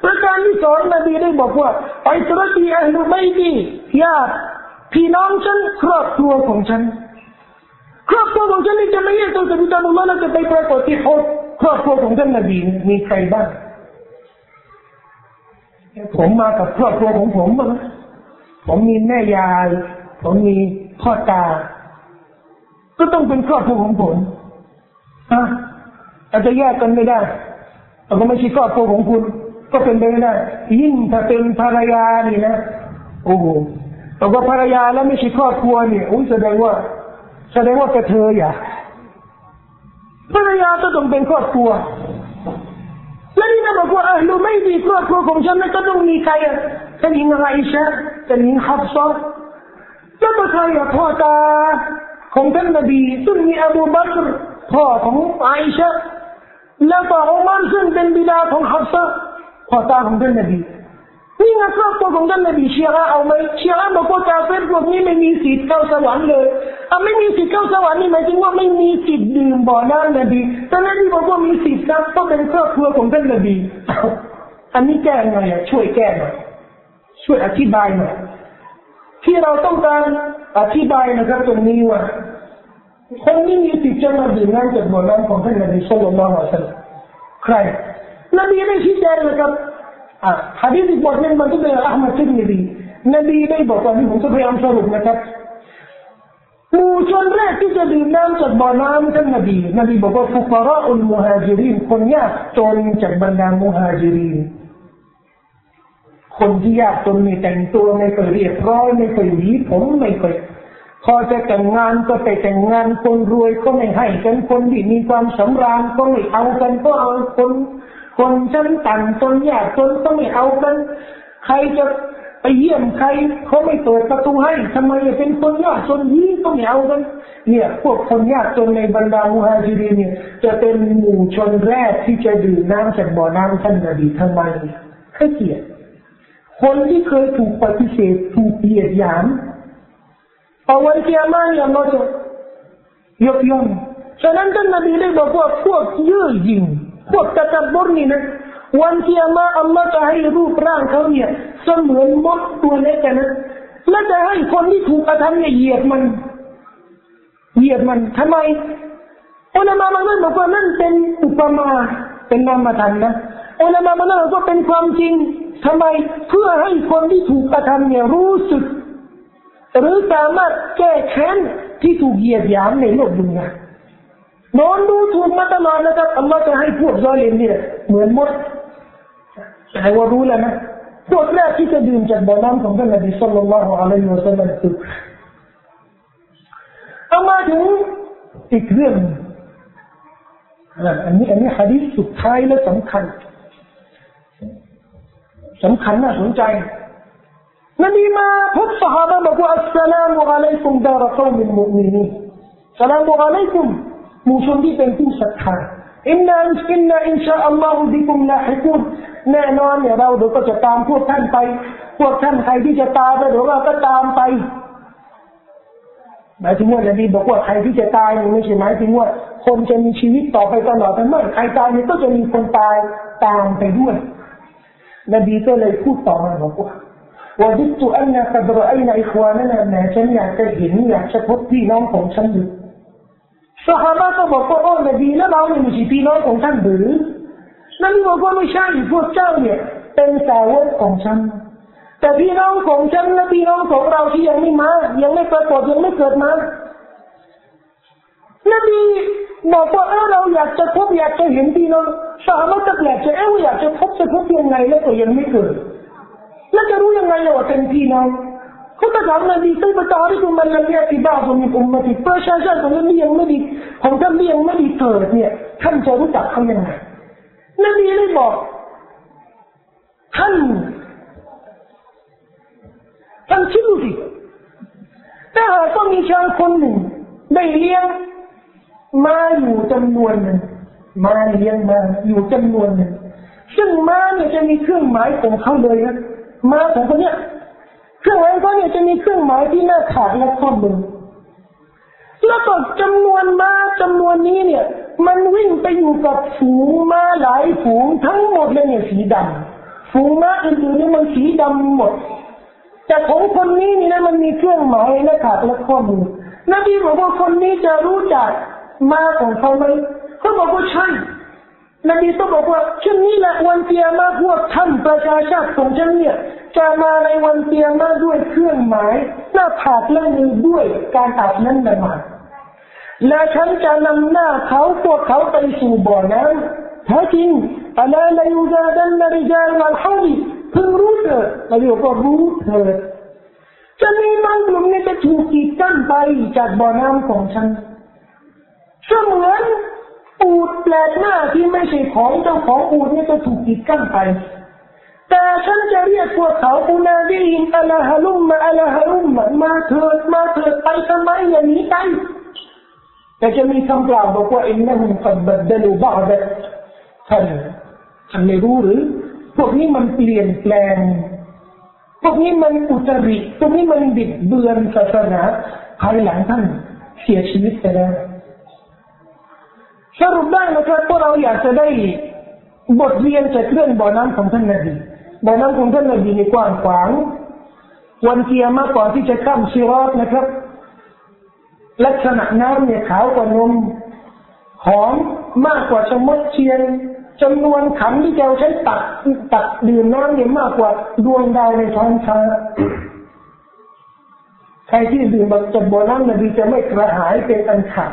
ประการที่สองนบีได้บอกว่าไอตรตีอัลลุบัยตีญาติพี่น้องฉันครอบครัวของฉันครอบครัวของฉันนี่จะไม่แยกตัวจากที่ตาบุญเราแล้วจะไปปรากฏที่ครอบครัวของท่านนบีมีใครบ้างผมมากับครอบครัวของผมบ้างผมมีแม่ยายผมมีพ่อตาก็ต้องเป็นครอบครัวของผมอาจจะแยกกันไม่ได้แต่ก็ไม่ใช่ครอบครัวของคุณก็เป็นไปไม่ได้ยิ่งถ้าเป็นภรรยานี่นะโอ้โหแต่ก็ภรรยาแล้วไม่ใช่ครอบครัวนี่อุ้ยแสดงว่ากระเทยอ่ะภรรยาก็ต้องเป็นครอบครัวแล้วนี่นะบอกว่าเราไม่มีครอบครัวของฉันนะก็ต้องมีใครอ่ะท่านหญิงอะไรอิชะท่านหญิงฮับซะแล้วก็ใครอ่ะพ่อตาของท่านนบีซึ่งมีอบูบักรพ่อของอาอิชะและต่ออุมัรซึ่งเป็นบิดาของฮับซะพ่อตาของท่านนบีนี่ไงครอบครัวของท่านนบีเชียร์เอาไหมเชียร์บอกว่ากาเฟรพวกนี้ไม่มีสิทธิ์เข้าสวรรค์เลยไม่มีสิทธิ์เข้าสวรรค์นี่หมายถึงว่าไม่มีสิทธิ์ดื่มบ่อน้ำนบีแต่นบีบอกว่ามีสิทธิ์นะก็เป็นครอบครัวของท่านนบีอันนี้แก้ไงช่วยแก้หน่อยช่วยอธิบายหน่อยที่เราต้องการอธิบายนะครับตรงนี้ว่าคนนี้มีสิทธิ์จะมาดื่มน้ำจากบ่อน้ำของท่านนบีศ็อลลัลลอฮุอะลัยฮิวะซัลลัมใครนบีได้ชี้แจงนะครับหะดีษบทนึงมันก็เป็นอะห์มัดติรมิซีนบีได้บอกว่าผมจะพยายามสรุปนะครับหมู่ชนแรกที่จะดื่มน้ำจากบ่อน้ำท่านนบีบอกว่าฟุการาอุลมุฮาญิรินคนยากจนจากบรรดามุฮาญิรินคนที่ยากจนไม่แต่งตัวไม่เคยเรียบร้อยไม่เคยหวีผมไม่เคยพอจะแต่งงานก็ไปแต่งงานคนรวยก็ไม่ให้กันคนที่มีความสำราญก็ไม่เอากันก็เอาคนชั้นต่ำคนยากจนก็ไม่เอากันใครจะไปเยี่ยมใครเขาไม่เปิดประตูให้ทำไมเป็นคนยากจนนี้ก็ไม่เอากันเนี่ยพวกคนยากจนในบรรดามุฮาจิรินเนี่ยจะเป็นหมู่ชนแรกที่จะดื่มน้ำจากบ่อน้ำท่านนบีทำไมให้เกียรติคนที่เคยถูกปฏิเสธถูกเหยียดหยามพอวันเกียร์มาเนี่ยเราจะยกย่องฉะนั้นท่านนบีได้บอกว่าพวกเย่อหยิ่งพวกตะกับบรนี่นะวันเกียร์มาอัลลอฮฺจะให้รูปร่างเขาเนี่ยเสมือนมดตัวเล็กกันนะและจะให้คนที่ถูกกระทำเนี่ยเหยียดมันทำไมอุลามะบางท่านบอกว่านั่นเป็นอุปมาเป็นนามธรรมนะอุลามะบางท่านบอกว่าเป็นความจริงทำไมเพื่อให้คนที่ถูกกระทำเนี่ยรู้สึกหรือสามารถแก้แค้นที่ถูกเหยียดหยามในโลกดุนยาโดนดูถูกมาตลอดนะครับอัลลอฮฺจะให้พวกซอลิมเนี่ยเหมือนมดแต่ว่ารู้แล้วนะพวกแรกที่จะดื่มจากบ่อน้ำของท่านนบีศ็อลลัลลอฮุอะลัยฮิวะซัลลัมเอามาถึงอีกเรื่องอันนี้หะดีษสุดท้ายและสำคัญน่าสนใจนบีมาพบซอฮาบะห์บอกว่าอัสสลามุอะลัยกุมดารกอมิลมุอ์มินีนสลามุอะลัยกุมมุชนที่เป็นผู้ศรัทธาอินนาอินชาอัลลอฮุบิกุมลาฮิกูนแน่นอนเนี่ยเราเดี๋ยวก็จะตามพวกท่านไปพวกท่านใครที่จะตายไปเดี๋ยวเราก็ตามไปหมายถึงว่านบีบอกว่าใครที่จะตายนี่ไม่ใช่หมายถึงว่าคนจะมีชีวิตต่อไปตลอดทั้งหมดใครตายเนี่ยก็จะมีคนตายตามไปด้วยนบีก็เลยพูดต่อมาบอกว่าوجدت أن قد رأينا إخواننا من جميع كهين يعشقون بينهم كونشان. صحابة تبقوا النبي لا بعض من جبينهم كونشان بل. نبي بقوا مشاعر فوتشانية تنساوت كونشان. تبينهم كونشان نبيهم كونراو شيء يعني ما يعني كتبوا يعني كتب ما. نبي بقوا أنا يعشقون يعشقون بينهم. صحابة تبقوا يعشقون بينهم يعني كتب.แล้วจะรู้ยังไงว่าเป็นพี่น้องเขาจะถามนบีใครจะทราบว่ามันละเมียที่บางคนในอุมมะที่ประชาชนของท่านยังไม่ได้เกิดเนี่ยท่านจะรู้จักเขายังไง นบีได้บอกท่านคิดดูสิถ้าต้องมีชายคนหนึ่งได้เลี้ยงมาอยู่จำนวนหนึ่งมาเลี้ยงมาอยู่จำนวนหนึ่งซึ่งมาเนี่ยจะมีเครื่องหมายของเขาเลยนะมาของคนเนี้ยเครื่องหมายเขาเนี่ยจะมีเครื่องหมายที่หน้าขาและข้อมือแล้วก็จำนวนมาจำนวนนี้เนี่ยมันวิ่งไปอยู่กับฝูงมาหลายฝูงทั้งหมดเลยเนี่ยสีดำฝูงมาอื่นๆเนี่ยมันสีดำหมดแต่ของคนนี้นี่นะมันมีเครื่องหมายหน้าขาและข้อมือนบีบอกว่าคนนี้จะรู้จักมาของเขาไหมเขาบอกว่าใช่นบีก็บอกว่าเช่นนี้แหละวันเตียมาพวกท่านประชาชาติของฉันเนี่ยจะมาในวันเตียมาด้วยเครื่องหมายหน้าผากและมือด้วยการอาบน้ำละหมาดและฉันจะนำหน้าเขาพวกเขาไปสู่บ่อน้ำแท้จริงอัลลอฮฺละยูซาดันนริจาลัลฮาลีเพิ่งรู้เถิดนบีก็รู้เถิดจะมีบางกลุ่มเนี่ยจะถูกกีดกันไปจากบ่อน้ำของฉันเสมือนอูฐแปลกหน้าที่ไม่ใช่ของเจ้าของอูฐนี่จะถูกกีดกันไปแต่ฉันจะเรียกพวกเขาอูนาดีอินอะลาฮะลุมมะอะลาฮะลุมมะมาเถิดมาเถิดไปทำไมอย่างนี้ไปแต่จะมีคำกล่าวบอกว่าอินนะฮุมกัดบัดดะลูบะอ์ดะท่านไม่รู้หรือพวกนี้มันเปลี่ยนแปลงพวกนี้มันอุตริพวกนี้มันบิดเบือนศาสนาภายหลังท่านเสียชีวิตไปแล้วสรุปได้นะครับพวกเราอยากจะได้บทเรียนจากเรื่องบ่อน้ำของท่านนบีบ่อน้ำของท่านนบีในกว้างขวางวันเกียร์มากกว่าที่จะข้ามซีรอตนะครับลักษณะน้ำเนี่ยขาวกว่านมหอมมากกว่าชะมดเชียนจำนวนขันที่เจ้าใช้ตักดื่มน้ำเนี่ยมากกว่าดวงดาวในท้องฟ้าใครที่ดื่มจากบ่อน้ำนบีจะไม่กระหายเป็นอันขาด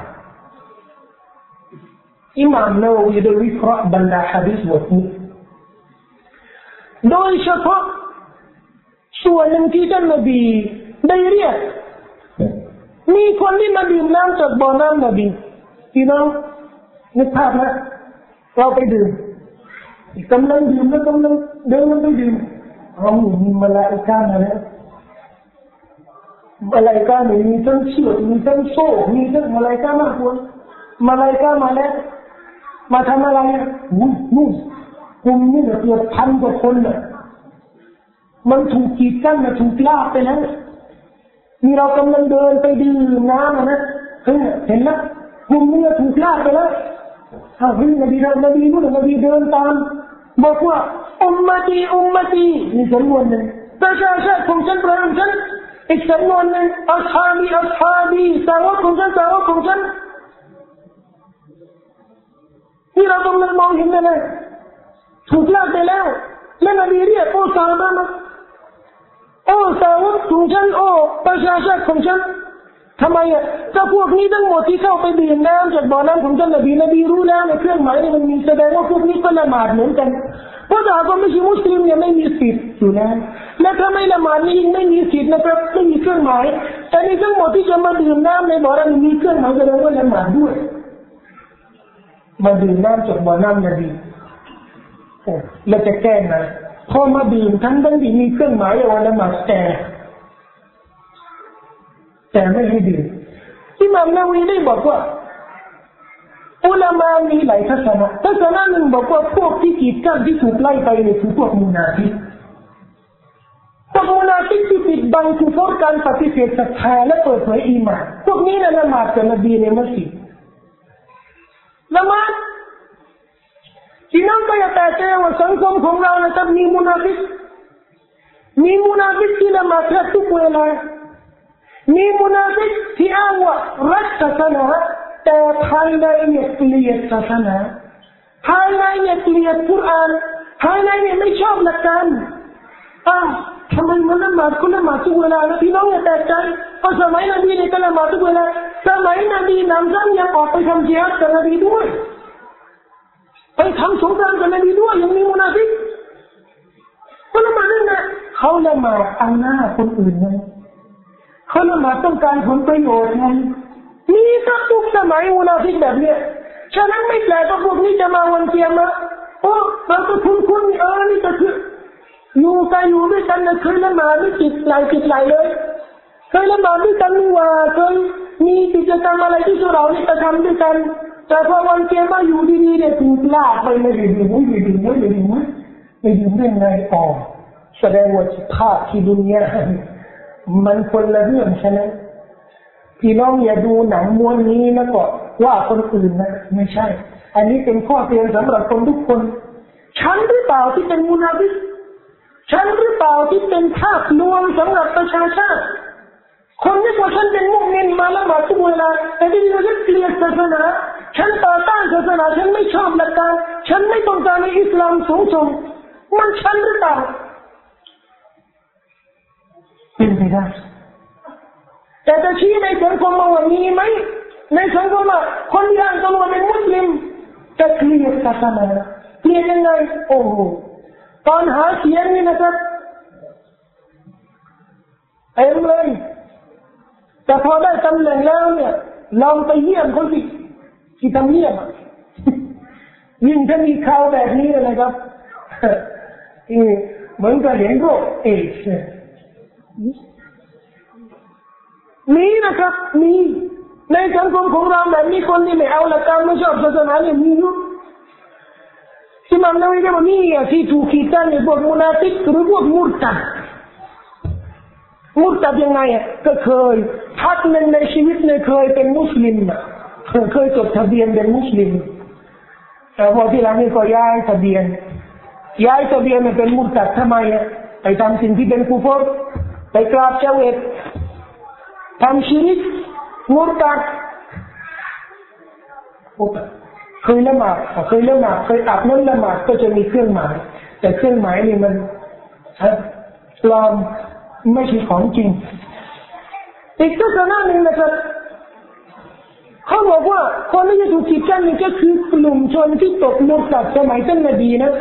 อิหม่ามนาวะวีได้วิเคราะห์บรรดาหะดีษบทนี้โดยเฉพาะส่วนหนึ่งที่ท่านนบีได้เรียกมีคนที่มาดื่มน้ำจากบ่อน้ำนบีพี่น้องนึกภาพนะเราไปดื่มกำลังดื่มแล้วกำลังเดินไปดื่มเราหนุ่มมาลาอิกามาแล้วมาลาอิกาเนี่ยมีทั้งเชือกมีทั้งโซ่มีทั้งมาลาอิกามากกว่ามาลาอิกามาแล้วมาทำอะไรนู่นกลุ่มนี้เกือบพันกว่าคนเลยมันถูกกีดกันมันถูกลากไปแล้วมีเรากำลังเดินไปดื่มน้ำนะเห็นนะกลุ่มนี้ถูกลากไปแล้วถ้าวิ่งนบีเรานบีนู่นนบีเดินตามบอกว่าอุมมะตีอุมมะตีนี่จำนวนหนึ่งประชาชาติของฉันประชาชนอีกจำนวนหนึ่งอัศฮาบีอัศฮาบีสาวกของฉันสาวกของฉันที่เราต้องมองเห็นเลยถูกลากไปแล้วและนบีเรียกโอ้สาวบ้านโอ้สาวกของฉันโอ้ประชาชาติของฉันทำไมอ่ะถ้าพวกนี้ทั้งหมดที่เข้าไปดื่มน้ำจากบ่อน้ำของท่านนบีรู้แล้วในเครื่องหมายมันมีแสดงว่าพวกนี้ก็ละหมาดเหมือนกันเพราะถ้าเขาไม่ใช่มุสลิมเนี่ยไม่มีสิทธิ์อยู่นะและถ้าไม่ละหมาดนี่ยิ่งไม่มีสิทธิ์นะครับไม่มีเครื่องหมายแต่ในทั้งหมดที่จะมาดื่มน้ำในบ่อน้ำมีเครื่องหมายแสดงว่าละหมาดด้วยมาดื่มน้ำจากบ่อน้ำนบีแล้วจะแก้ไหมพอมาดื่มทั้งที่มีเครื่องหมายว่าละหมาดแต่ไม่ให้ดื่มอิหม่ามนาวะวีได้บอกว่าอุลามะมีหลายทัศนะหนึ่งบอกว่าพวกที่กีดกันที่ถูกไล่ไปเนี่ยคือพวกมุนาฟิกพวกมุนาฟิกที่ปิดบังคุฟรการปฏิเสธศรัทธาและเปิดเผยอีหม่านพวกนี้น่ะละหมาดกับนบีในมัสยิดละหมาดที่นั่นก็อย่าแตะใจว่าสังคมของเรานะครับมีมุนาฟิกที่ละหมาดแทบทุกเวลามีมุนาฟิกที่อ้างว่ารักศาสนาแต่ภายในเนี่ยเกลียดศาสนาภายในเนี่ยเกลียดกุรอานภายในเนี่ยไม่ชอบหลักการทำไมมันละหมาดก็ละหมาดทุกเวลาแล้วพี่น้องอย่าแตกใจเพราะสมัยนบีเนี่ยก็ละหมาดทุกเวลาสมัยนบีนำซ้ำยังออกไปทำจิฮาดกับนบีด้วยไปทำสงครามกับนบีด้วยยังมีมุนาฟิกก็ละหมาดนั่นแหละเขาละหมาดเอาหน้าคนอื่นไงเขาละหมาดต้องการผลประโยชน์ไงมีทุกสมัยมุนาฟิกแบบเนี้ยฉะนั้นไม่แปลกว่าพวกนี้จะมาวันเกียรติ โอ้เราจะคุ้นๆนี่ก็คืออยู่ใจอยู่ด้วยกันนะเคยละหมาดไม่ติดไหลเลยเคยละหมาดด้วยกันนี่ว่าเคยมีกิจกรรมอะไรที่เราเนี่ยจะทำด้วยกันแต่พอวันเกมมาอยู่ดีๆเนี่ยถูกลากไปไม่ดื่มได้ไงอ๋อแสดงว่าภาพที่ดุนยามันคนละเรื่องใช่ไหมพี่น้องอย่าดูหนังม้วนนี้แล้วก็ว่าคนอื่นนะไม่ใช่อันนี้เป็นข้อเตือนสำหรับคนทุกคนฉันหรือเปล่าที่เป็นมุนาฟิกฉันหรือเปล่าที่เป็นภาพลวงสำหรับประชาชาติคนนึกว่าฉันเป็นมุสลิมมาละหมาดทุกเวลาแต่ที่เราจะเกลียดศาสนาฉันต่อต้านศาสนาฉันไม่ชอบหลักการฉันไม่ต้องการในอิสลามสูงส่งมันฉันหรือเปล่าเป็นไปได้แต่จะชี้ในสังคมว่ามีไหมในสังคมว่าคนที่อ้างตัวเป็นมุสลิมจะเกลียดศาสนาเกลียดยังไงโอ้โหตอนหาเสียงนี่นะครับเอ็มเลยแต่พอได้ตำแหน่งแล้วเนี่ยลองไปเยี่ยมเขาสิที่ทำเนียบยิ่งถ้ามีข่าวแบบนี้นะครับเหมือนกับเห็นโรคเอดส์มีนะครับมีในสังคมของเราแบบมีคนที่ไม่เอาหลักการไม่ชอบศาสนาเนี่ยมีอยู่ที่มันเราเรียกว่ามีที่ถูกขีดเส้นในพวกมุนาฟิกหรือพวกมุรตัดยังไงก็เคยพักหนึ่งในชีวิตเนี่ยเคยเป็นมุสลิมเคยจดทะเบียนเป็นมุสลิมแต่พอที่หลังนี่ก็ย้ายทะเบียนมันเป็นมุรตัดทำไมไปทำสิ่งที่เป็นกุฟรไปกราบเจ้าเอกทำชีริกมุรตัดเคยละหมาดเคยอาบน้ำละหมาดก็จะมีเครื่องหมายแต่เครื่องหมายนี่มันปลอมไม่ใช่ของจริงอีกตัวหนึ่งนะครับเขาบอกว่าคนที่จะถูกขีดเส้นนี่ก็คือกลุ่มชนที่ตกมุรตัดสมัยท่านนบีนะ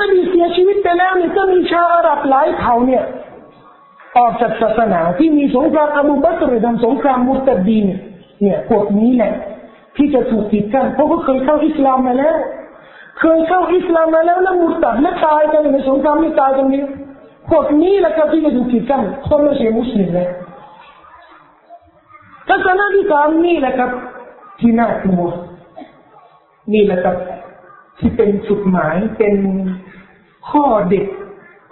นบีเสียชีวิตไปแล้วเนี่ยก็มีชาวอาหรับหลายเผ่าเนี่ยออกจากศาสนาที่มีสงครามอบูบักรทำสงครามมุรตัดดีนเนี่ยพวกนี้แหละที่จะถูกกีดกันเพราะเขาเคยเข้าอิสลามมาแล้วแล้วมุรตัดและตายกันในสงครามนี่ตายกันนี่พวกนี้แหละครับที่จะถูกกีดกันคนไม่ใช่มุสลิมเลยศาสนาที่สามนี่แหละครับที่น่ากลัวนี่แหละครับที่เป็นจุดหมายเป็นข้อเด็ด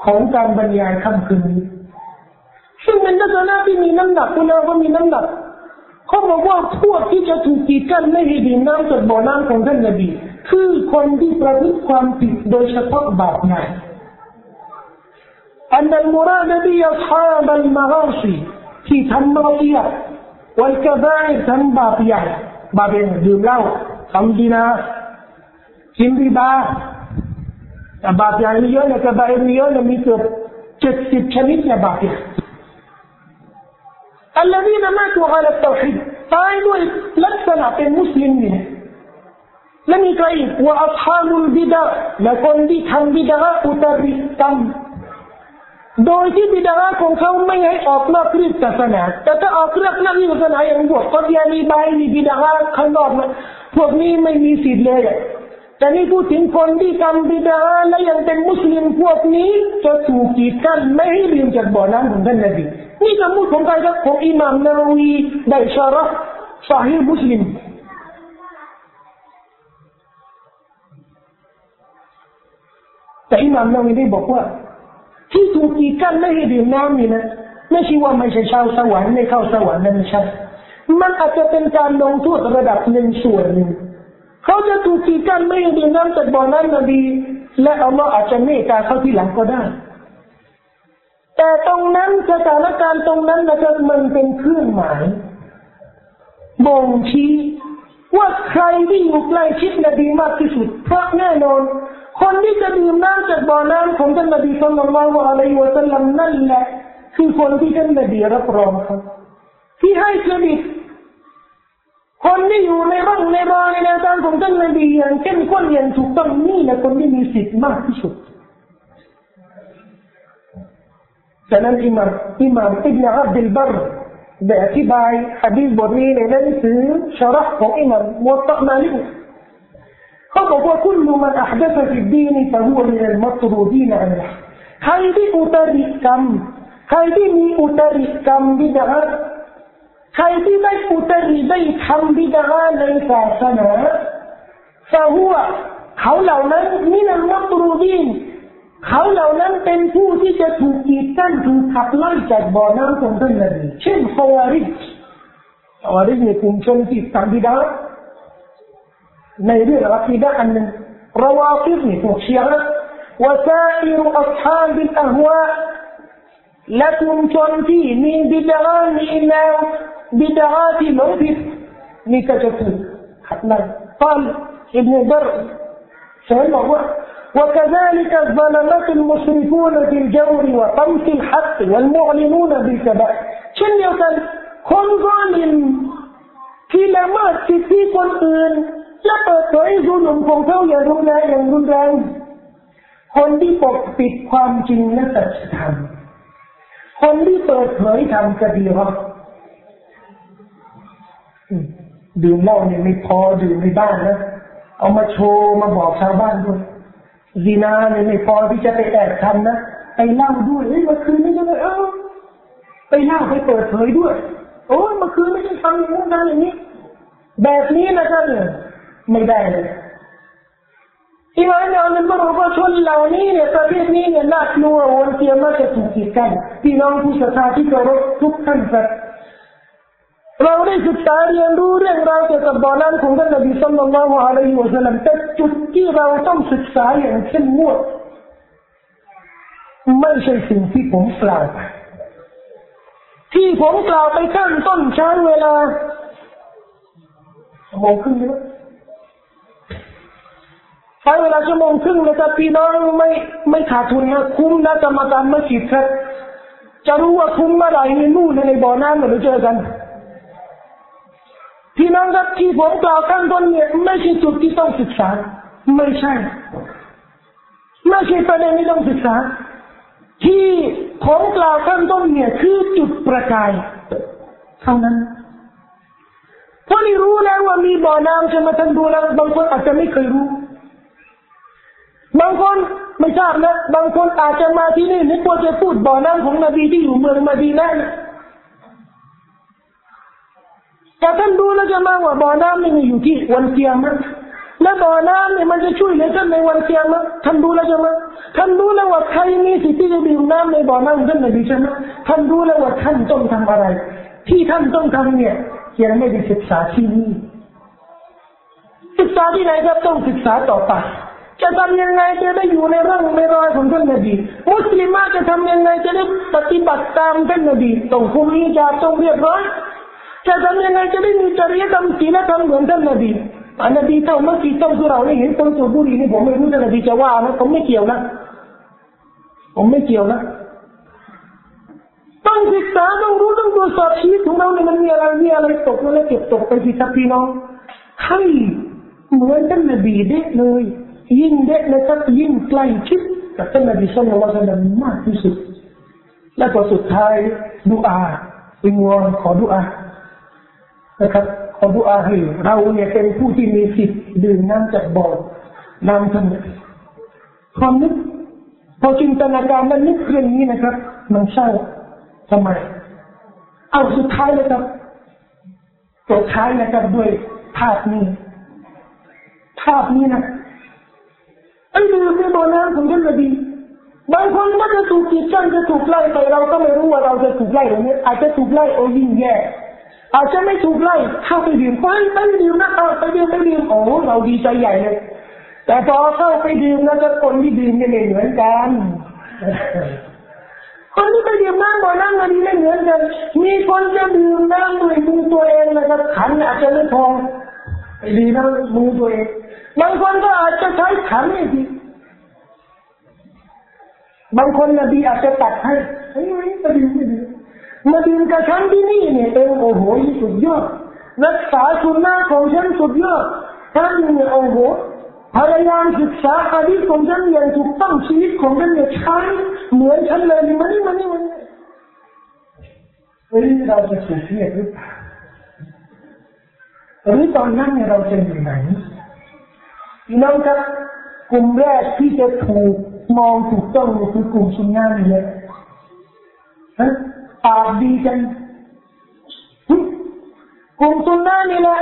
ของการบรรยายค่ำคืนนี้ซึ่งเป็นศาสนาที่มีน้ำหนักคุณเอาว่ามีน้ำหนักเขาบอกว่าพวกที่จะถูกกีดกันไม่ให้ดื่มน้ำจากบ่อน้ำของท่านนบีคือคนที่ประพฤติความผิดโดยเฉพาะบาปหนักอันนั้นมุราดะบิอัศฮาบัลมะฆอซีที่ทำมัอซียะฮ์วัลกะบาอิรทำบาปใหญ่บาปอย่างดื่มเหล้าทำดินากินริบาบาปใหญ่เยอะนะกะบาอิรเยอะนะมีเกือบ70ชนิดนะบาปใหญ่الذين ماتوا على التوحيد قالوا لسنا في المسلمين لم يكن وأصحاب البدع لكن دي كان بدعة أتريتم دوتي بدعة كون كون ما يهي أطلع كريب تسنع تتا أطلع نبي تسنع ينبوه قد يعني بايني بدعة خلابنا فبني ما يميسيد لها แต่นี่พูดถึงคนที่ทำบิดาและยังเป็นมุสลิมพวกนี้จะถูกกีดกันไม่ให้ดื่มจากบ่อน้ำของท่านนบีนี่คำพูดของใครครับของอิหม่ามนาวี ได้ชะรห์ซอฮีห์มุสลิมแต่อิหม่ามนาวีได้บอกว่าที่ถูกกีดกันไม่ให้ดื่มน้ำนี่นะไม่ใช่ว่าไม่ใช่ชาวสวรรค์ไม่เข้าสวรรค์นั่นไม่ใช่มันอาจจะเป็นการลงโทษระดับหนึ่งส่วนหนึ่งเขาจะถูกกีดกันไม่ให้ดื่มน้ำจากบ่อน้ำนบีและอัลลอฮฺอาจจะเมตตาเขาทีหลังก็ได้แต่ตรงนั้นสถานการณ์ตรงนั้นนะครับมันเป็นเครื่องหมายบ่งชี้ว่าใครที่อยู่ใกล้ชิดนบีมากที่สุดเพราะแน่นอนคนที่จะดื่มน้ำจากบ่อน้ำของท่านนบีศ็อลลัลลอฮุอะลัยฮิวะซัลลัมนั่นแหละคือคนที่ท่านนบีรับรองครับที่ให้เครดิตคนที่อยู่ในร่องในรอยในทางของท่านนบีอย่างเข้มข้นอย่างถูกต้องนี่แหละคนที่มีสิทธิ์มากที่สุดฉะนั้นอิหม่ามอิบนุอับดุลบารได้อธิบายหะดีษบทนี้ในหนังสือชะรห์ของอิหม่ามมุวัตตะอ์มาลิก ก็บอกว่าทุกคนมันอัจฉริยะในดินนี่ถือว่าเป็นมัตรูดีนะอันละใครที่อุตริกรรมใครที่มีอุตริกรรมบิดาใครที่ได้อุตริได้ทำบิดาในศาสนาแต่ว่าเขาเหล่านั้นมินัลมัตรูดีนเขาเหล่านั้นเป็นผู้ที่จะถูกกีดกันถูกขับไล่จากบ่อน้ำของท่านนบีเช่นคอวาริจในกลุ่มชนที่ทำบิดาในเรื่องอะกีดะห์อันหนึ่งเราว่าคิดนี่พวกชีอะห์วะซาอิรุอัศฮาบิลอะฮวาและกลุ่มชนที่มีบิดามีแนวบิดาที่หลงผิดนี่ก็จะถูกขับไล่ท่านอิบนุบะรเสนอบอกว่าوكذلك الظلمات المشركون في الجور وطمس الحق والمعلنون بالكبائر เช่นเดียวกันคนซอลิมที่ละเมิดสิทธิคนอื่นและเปิดเผยซุลมของเขาอย่างรุนแรงคนที่ปกปิดความจริงและสัจธรรมคนที่เปิดเผยทำคดีครับดื่มเหล้าเนี่ยไม่พอดื่มในบ้านนะเอามาโชว์มาบอกชาวบ้านด้วยดีนาเนี่ยไม่พอที่จะไปแอบทำนะไปเล่าด้วยเมื่อคืนนี้ก็เลยไปเล่าไปเปิดเผยด้วยโอ้เมื่อคืนไม่ได้ทำอย่างนู้นนะอย่างนี้แบบนี้นะครับเนี่ยไม่ได้เลยอิหม่ามเนี่ยอัลลอฮฺบอกว่าชนเหล่านี้เนี่ยประเภทนี้เนี่ยน่ากลัววนเวียนมาจะถูกกีดกันพี่น้องผู้ศรัทธาที่เคารพทุกท่านครับเราได้ศึกษาเรียนรู้เรื่องราวเกี่ยวกับบ่อน้ำของท่านนบีศ็อลลัลลอฮุอะลัยฮิวะซัลลัมแต่จุดที่เราต้องศึกษาอย่างเข้มงวดไม่ใช่สิ่งที่ผมกล่าวไปที่ผมกล่าวไปขั้นต้นใช้เวลาชั่วโมงครึ่งนะใช้เวลาชั่วโมงครึ่งนะครับพี่น้องไม่ขาดทุนนะคุ้มนะกรรมการมัสยิดครับจะรู้ว่าคุ้มเมื่อไหร่ในนู่นในบ่อน้ำเราเจอกันพี่น้องครับที่ผมกล่าวข้างต้นเนี่ยไม่ใช่จุดที่ต้องศึกษาไม่ใช่ประเด็นที่ต้องศึกษาที่ผมกล่าวข้างต้นเนี่ยคือจุดประกายเท่านั้นเพราะนี่รู้แล้วว่ามีบ่อน้ำจะมาทันดูแล้วบางคนอาจจะไม่เคยรู้บางคนไม่ทราบนะบางคนอาจจะมาที่นี่นึกว่าจะพูดบ่อน้ำของนบีที่อยู่เมืองมะดีนะห์แต่ท่านดูแล้วจะมาว่าบ่อน้ำนี่มันอยู่ที่วันเกียร์มั้งและบ่อน้ำเนี่ยมันจะช่วยเหลือท่านในวันเกียร์มั้งท่านดูแล้วจะมาท่านดูแล้วว่าใครมีสิทธิ์ที่จะดื่มน้ำในบ่อน้ำท่านนบีใช่ไหมท่านดูแล้วว่าท่านต้องทำอะไรที่ท่านต้องทำเนี่ยยังไม่ได้ศึกษาที่นี่ศึกษาที่ไหนครับต้องศึกษาต่อไปจะทำยังไงจะได้อยู่ในร่างในรอยของท่านนบีมุสลิมจะทำยังไงจะได้ปฏิบัติตามท่านนบีต้องคุมอิจาต้องเรียบร้อยจะทำยังไงจะได้มีจริยธรรมศีลธรรมเหมือนท่านนบีนบีเท่ามัสยิดต้องสุรานี่เห็นคนสูบบุหรี่นี่ผมไม่รู้ท่านนบีจะว่านะผมไม่เกี่ยวนะต้องศึกษาต้องรู้ต้องตรวจสอบชีวิตของเราเนี่ยมันมีอะไรตกอะไรเก็บตกไปที่ทัพพี่น้องให้เหมือนท่านนบีเด็กเลยยิ่งเด็กนะครับยิ่งใกล้ชิดกับท่านนบีศ็อลลัลลอฮุอะลัยฮิวะซัลลัมมากที่สุดและก็สุดท้ายดุอาวิงวอนขอดุอานะครับขอดุอาให้เราเนี่ยเป็นผู้ที่มีสิทธิ์ดื่มน้ำจากบ่อน้ำท่านความนึกพอจินตนาการและนึกเรื่องนี้นะครับมันเศร้าทำไมเอาสุดท้ายนะครับสุดท้ายนะครับด้วยภาพนี้นะไอ้ดื่มในบ่อน้ำของท่านนบีบางคนก็จะถูกกีดกันจะถูกไล่ไปเราก็ไม่รู้ว่าเราจะถูกไล่หรือไม่อาจจะถูกไล่โอ้ยิ่งแย่อาจจะไม่ถูกไล่เข้าไปดื่มไปดื่มนะไปดื่มโอ้เราดีใจใหญ่เลยแต่พอเข้าไปดื่มแล้วก็คนที่ดื่มเนี่ยเหมือนกันคนที่ไปดื่มน้ำบ่อน้ำนี่เหมือนกันมีคนจะดื่มน้ำด้วยมือตัวเองนะครับขันอาจจะไม่พอไปดื่มน้ำมือตัวเองบางคนก็อาจจะใช้ขันนี่สิบางคนนบีอาจจะตัดให้ไปดื่มมาดื่มกับฉันที่นี่เนี่ยเป็นโอ้โหสุดยอดรักษาสุนนะของฉันสุดยอดท่านเนี่ยโอ้โหพยายามศึกษาหะดีษของฉันอย่างถูกต้องชีวิตของฉันเนี่ยใช้เหมือนฉันเลยมันเฮ้ยเราจะเสียเสียหรือเปล่าตอนนั้นเราจะอยู่ไหน พี่น้องครับกลุ่มแรกที่จะถูกมองถูกต้องคือกลุ่มซุนนะห์นี่แหละปากดีกันกลุ่มซุนนะห์นี่แหละ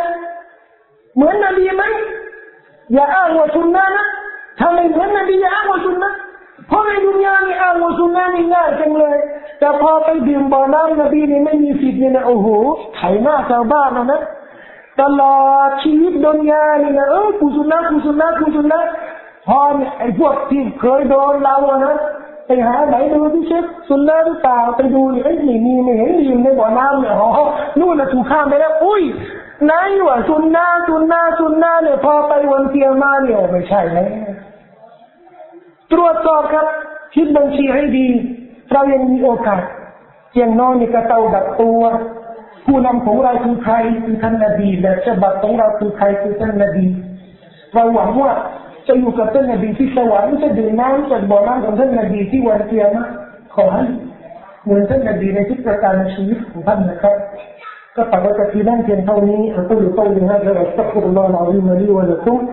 เหมือนนบีไหมอย่าอ้างว่าซุนนะห์นะทำไมเหมือนนบีอย่าอ้างว่าซุนนะห์เพราะในดุนยานี่อ้างว่าซุนนะห์นี่ง่ายจังเลยแต่พอไปดื่มบ่อน้ำนบีนี่ไม่มีสิทธิ์นี่นะโอ้โหไถหน้าชาวบ้านนะนะตลอดชีวิตดุนยานี่นะกูซุนนะห์กูซุนนะห์กูซุนนะห์พอไอ้พวกที่เคยโดนเราอะนะไปหาไหนดูที่เช็คซุนนะห์หรือเปล่าไปดูนี่ไอ้นี่มีไม่เห็นดื่มในบ่อน้ำเนี่ยอ๋อนู่นน่ะถูกข้ามไปแล้วอุ้ยไหนวะซุนนะห์ซุนนะห์ซุนนะห์เนี่ยพอไปวันเกียร์มาเนี่ยไม่ใช่แล้วตรวจสอบครับคิดบัญชีให้ดีเรายังมีโอกาสอย่างน้อยก็เตาดับตัวผู้นำของเราคือใครคือท่านนบีและฉบับของเราคือใครคือท่านนบีเราหวังว่าจะอยู่กับท่านนบีที่สวรรค์จะดื่มน้ำจากบ่อน้ำของท่านนบีที่วันเกียรติมาขอให้เหมือนท่านนบีในทุกประการในชีวิตของท่านนะครับก็ฝากไว้กับพี่น้องเพียงเท่านี้ก็อยู่ต้องอยู่ให้เราสักคนเราเราดีมาดีวันศุกร์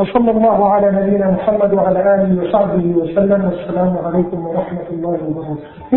وصلى الله على نبينا محمد وعلى آله وصحبه وسلم والسلام عليكم ورحمة الله وبركاته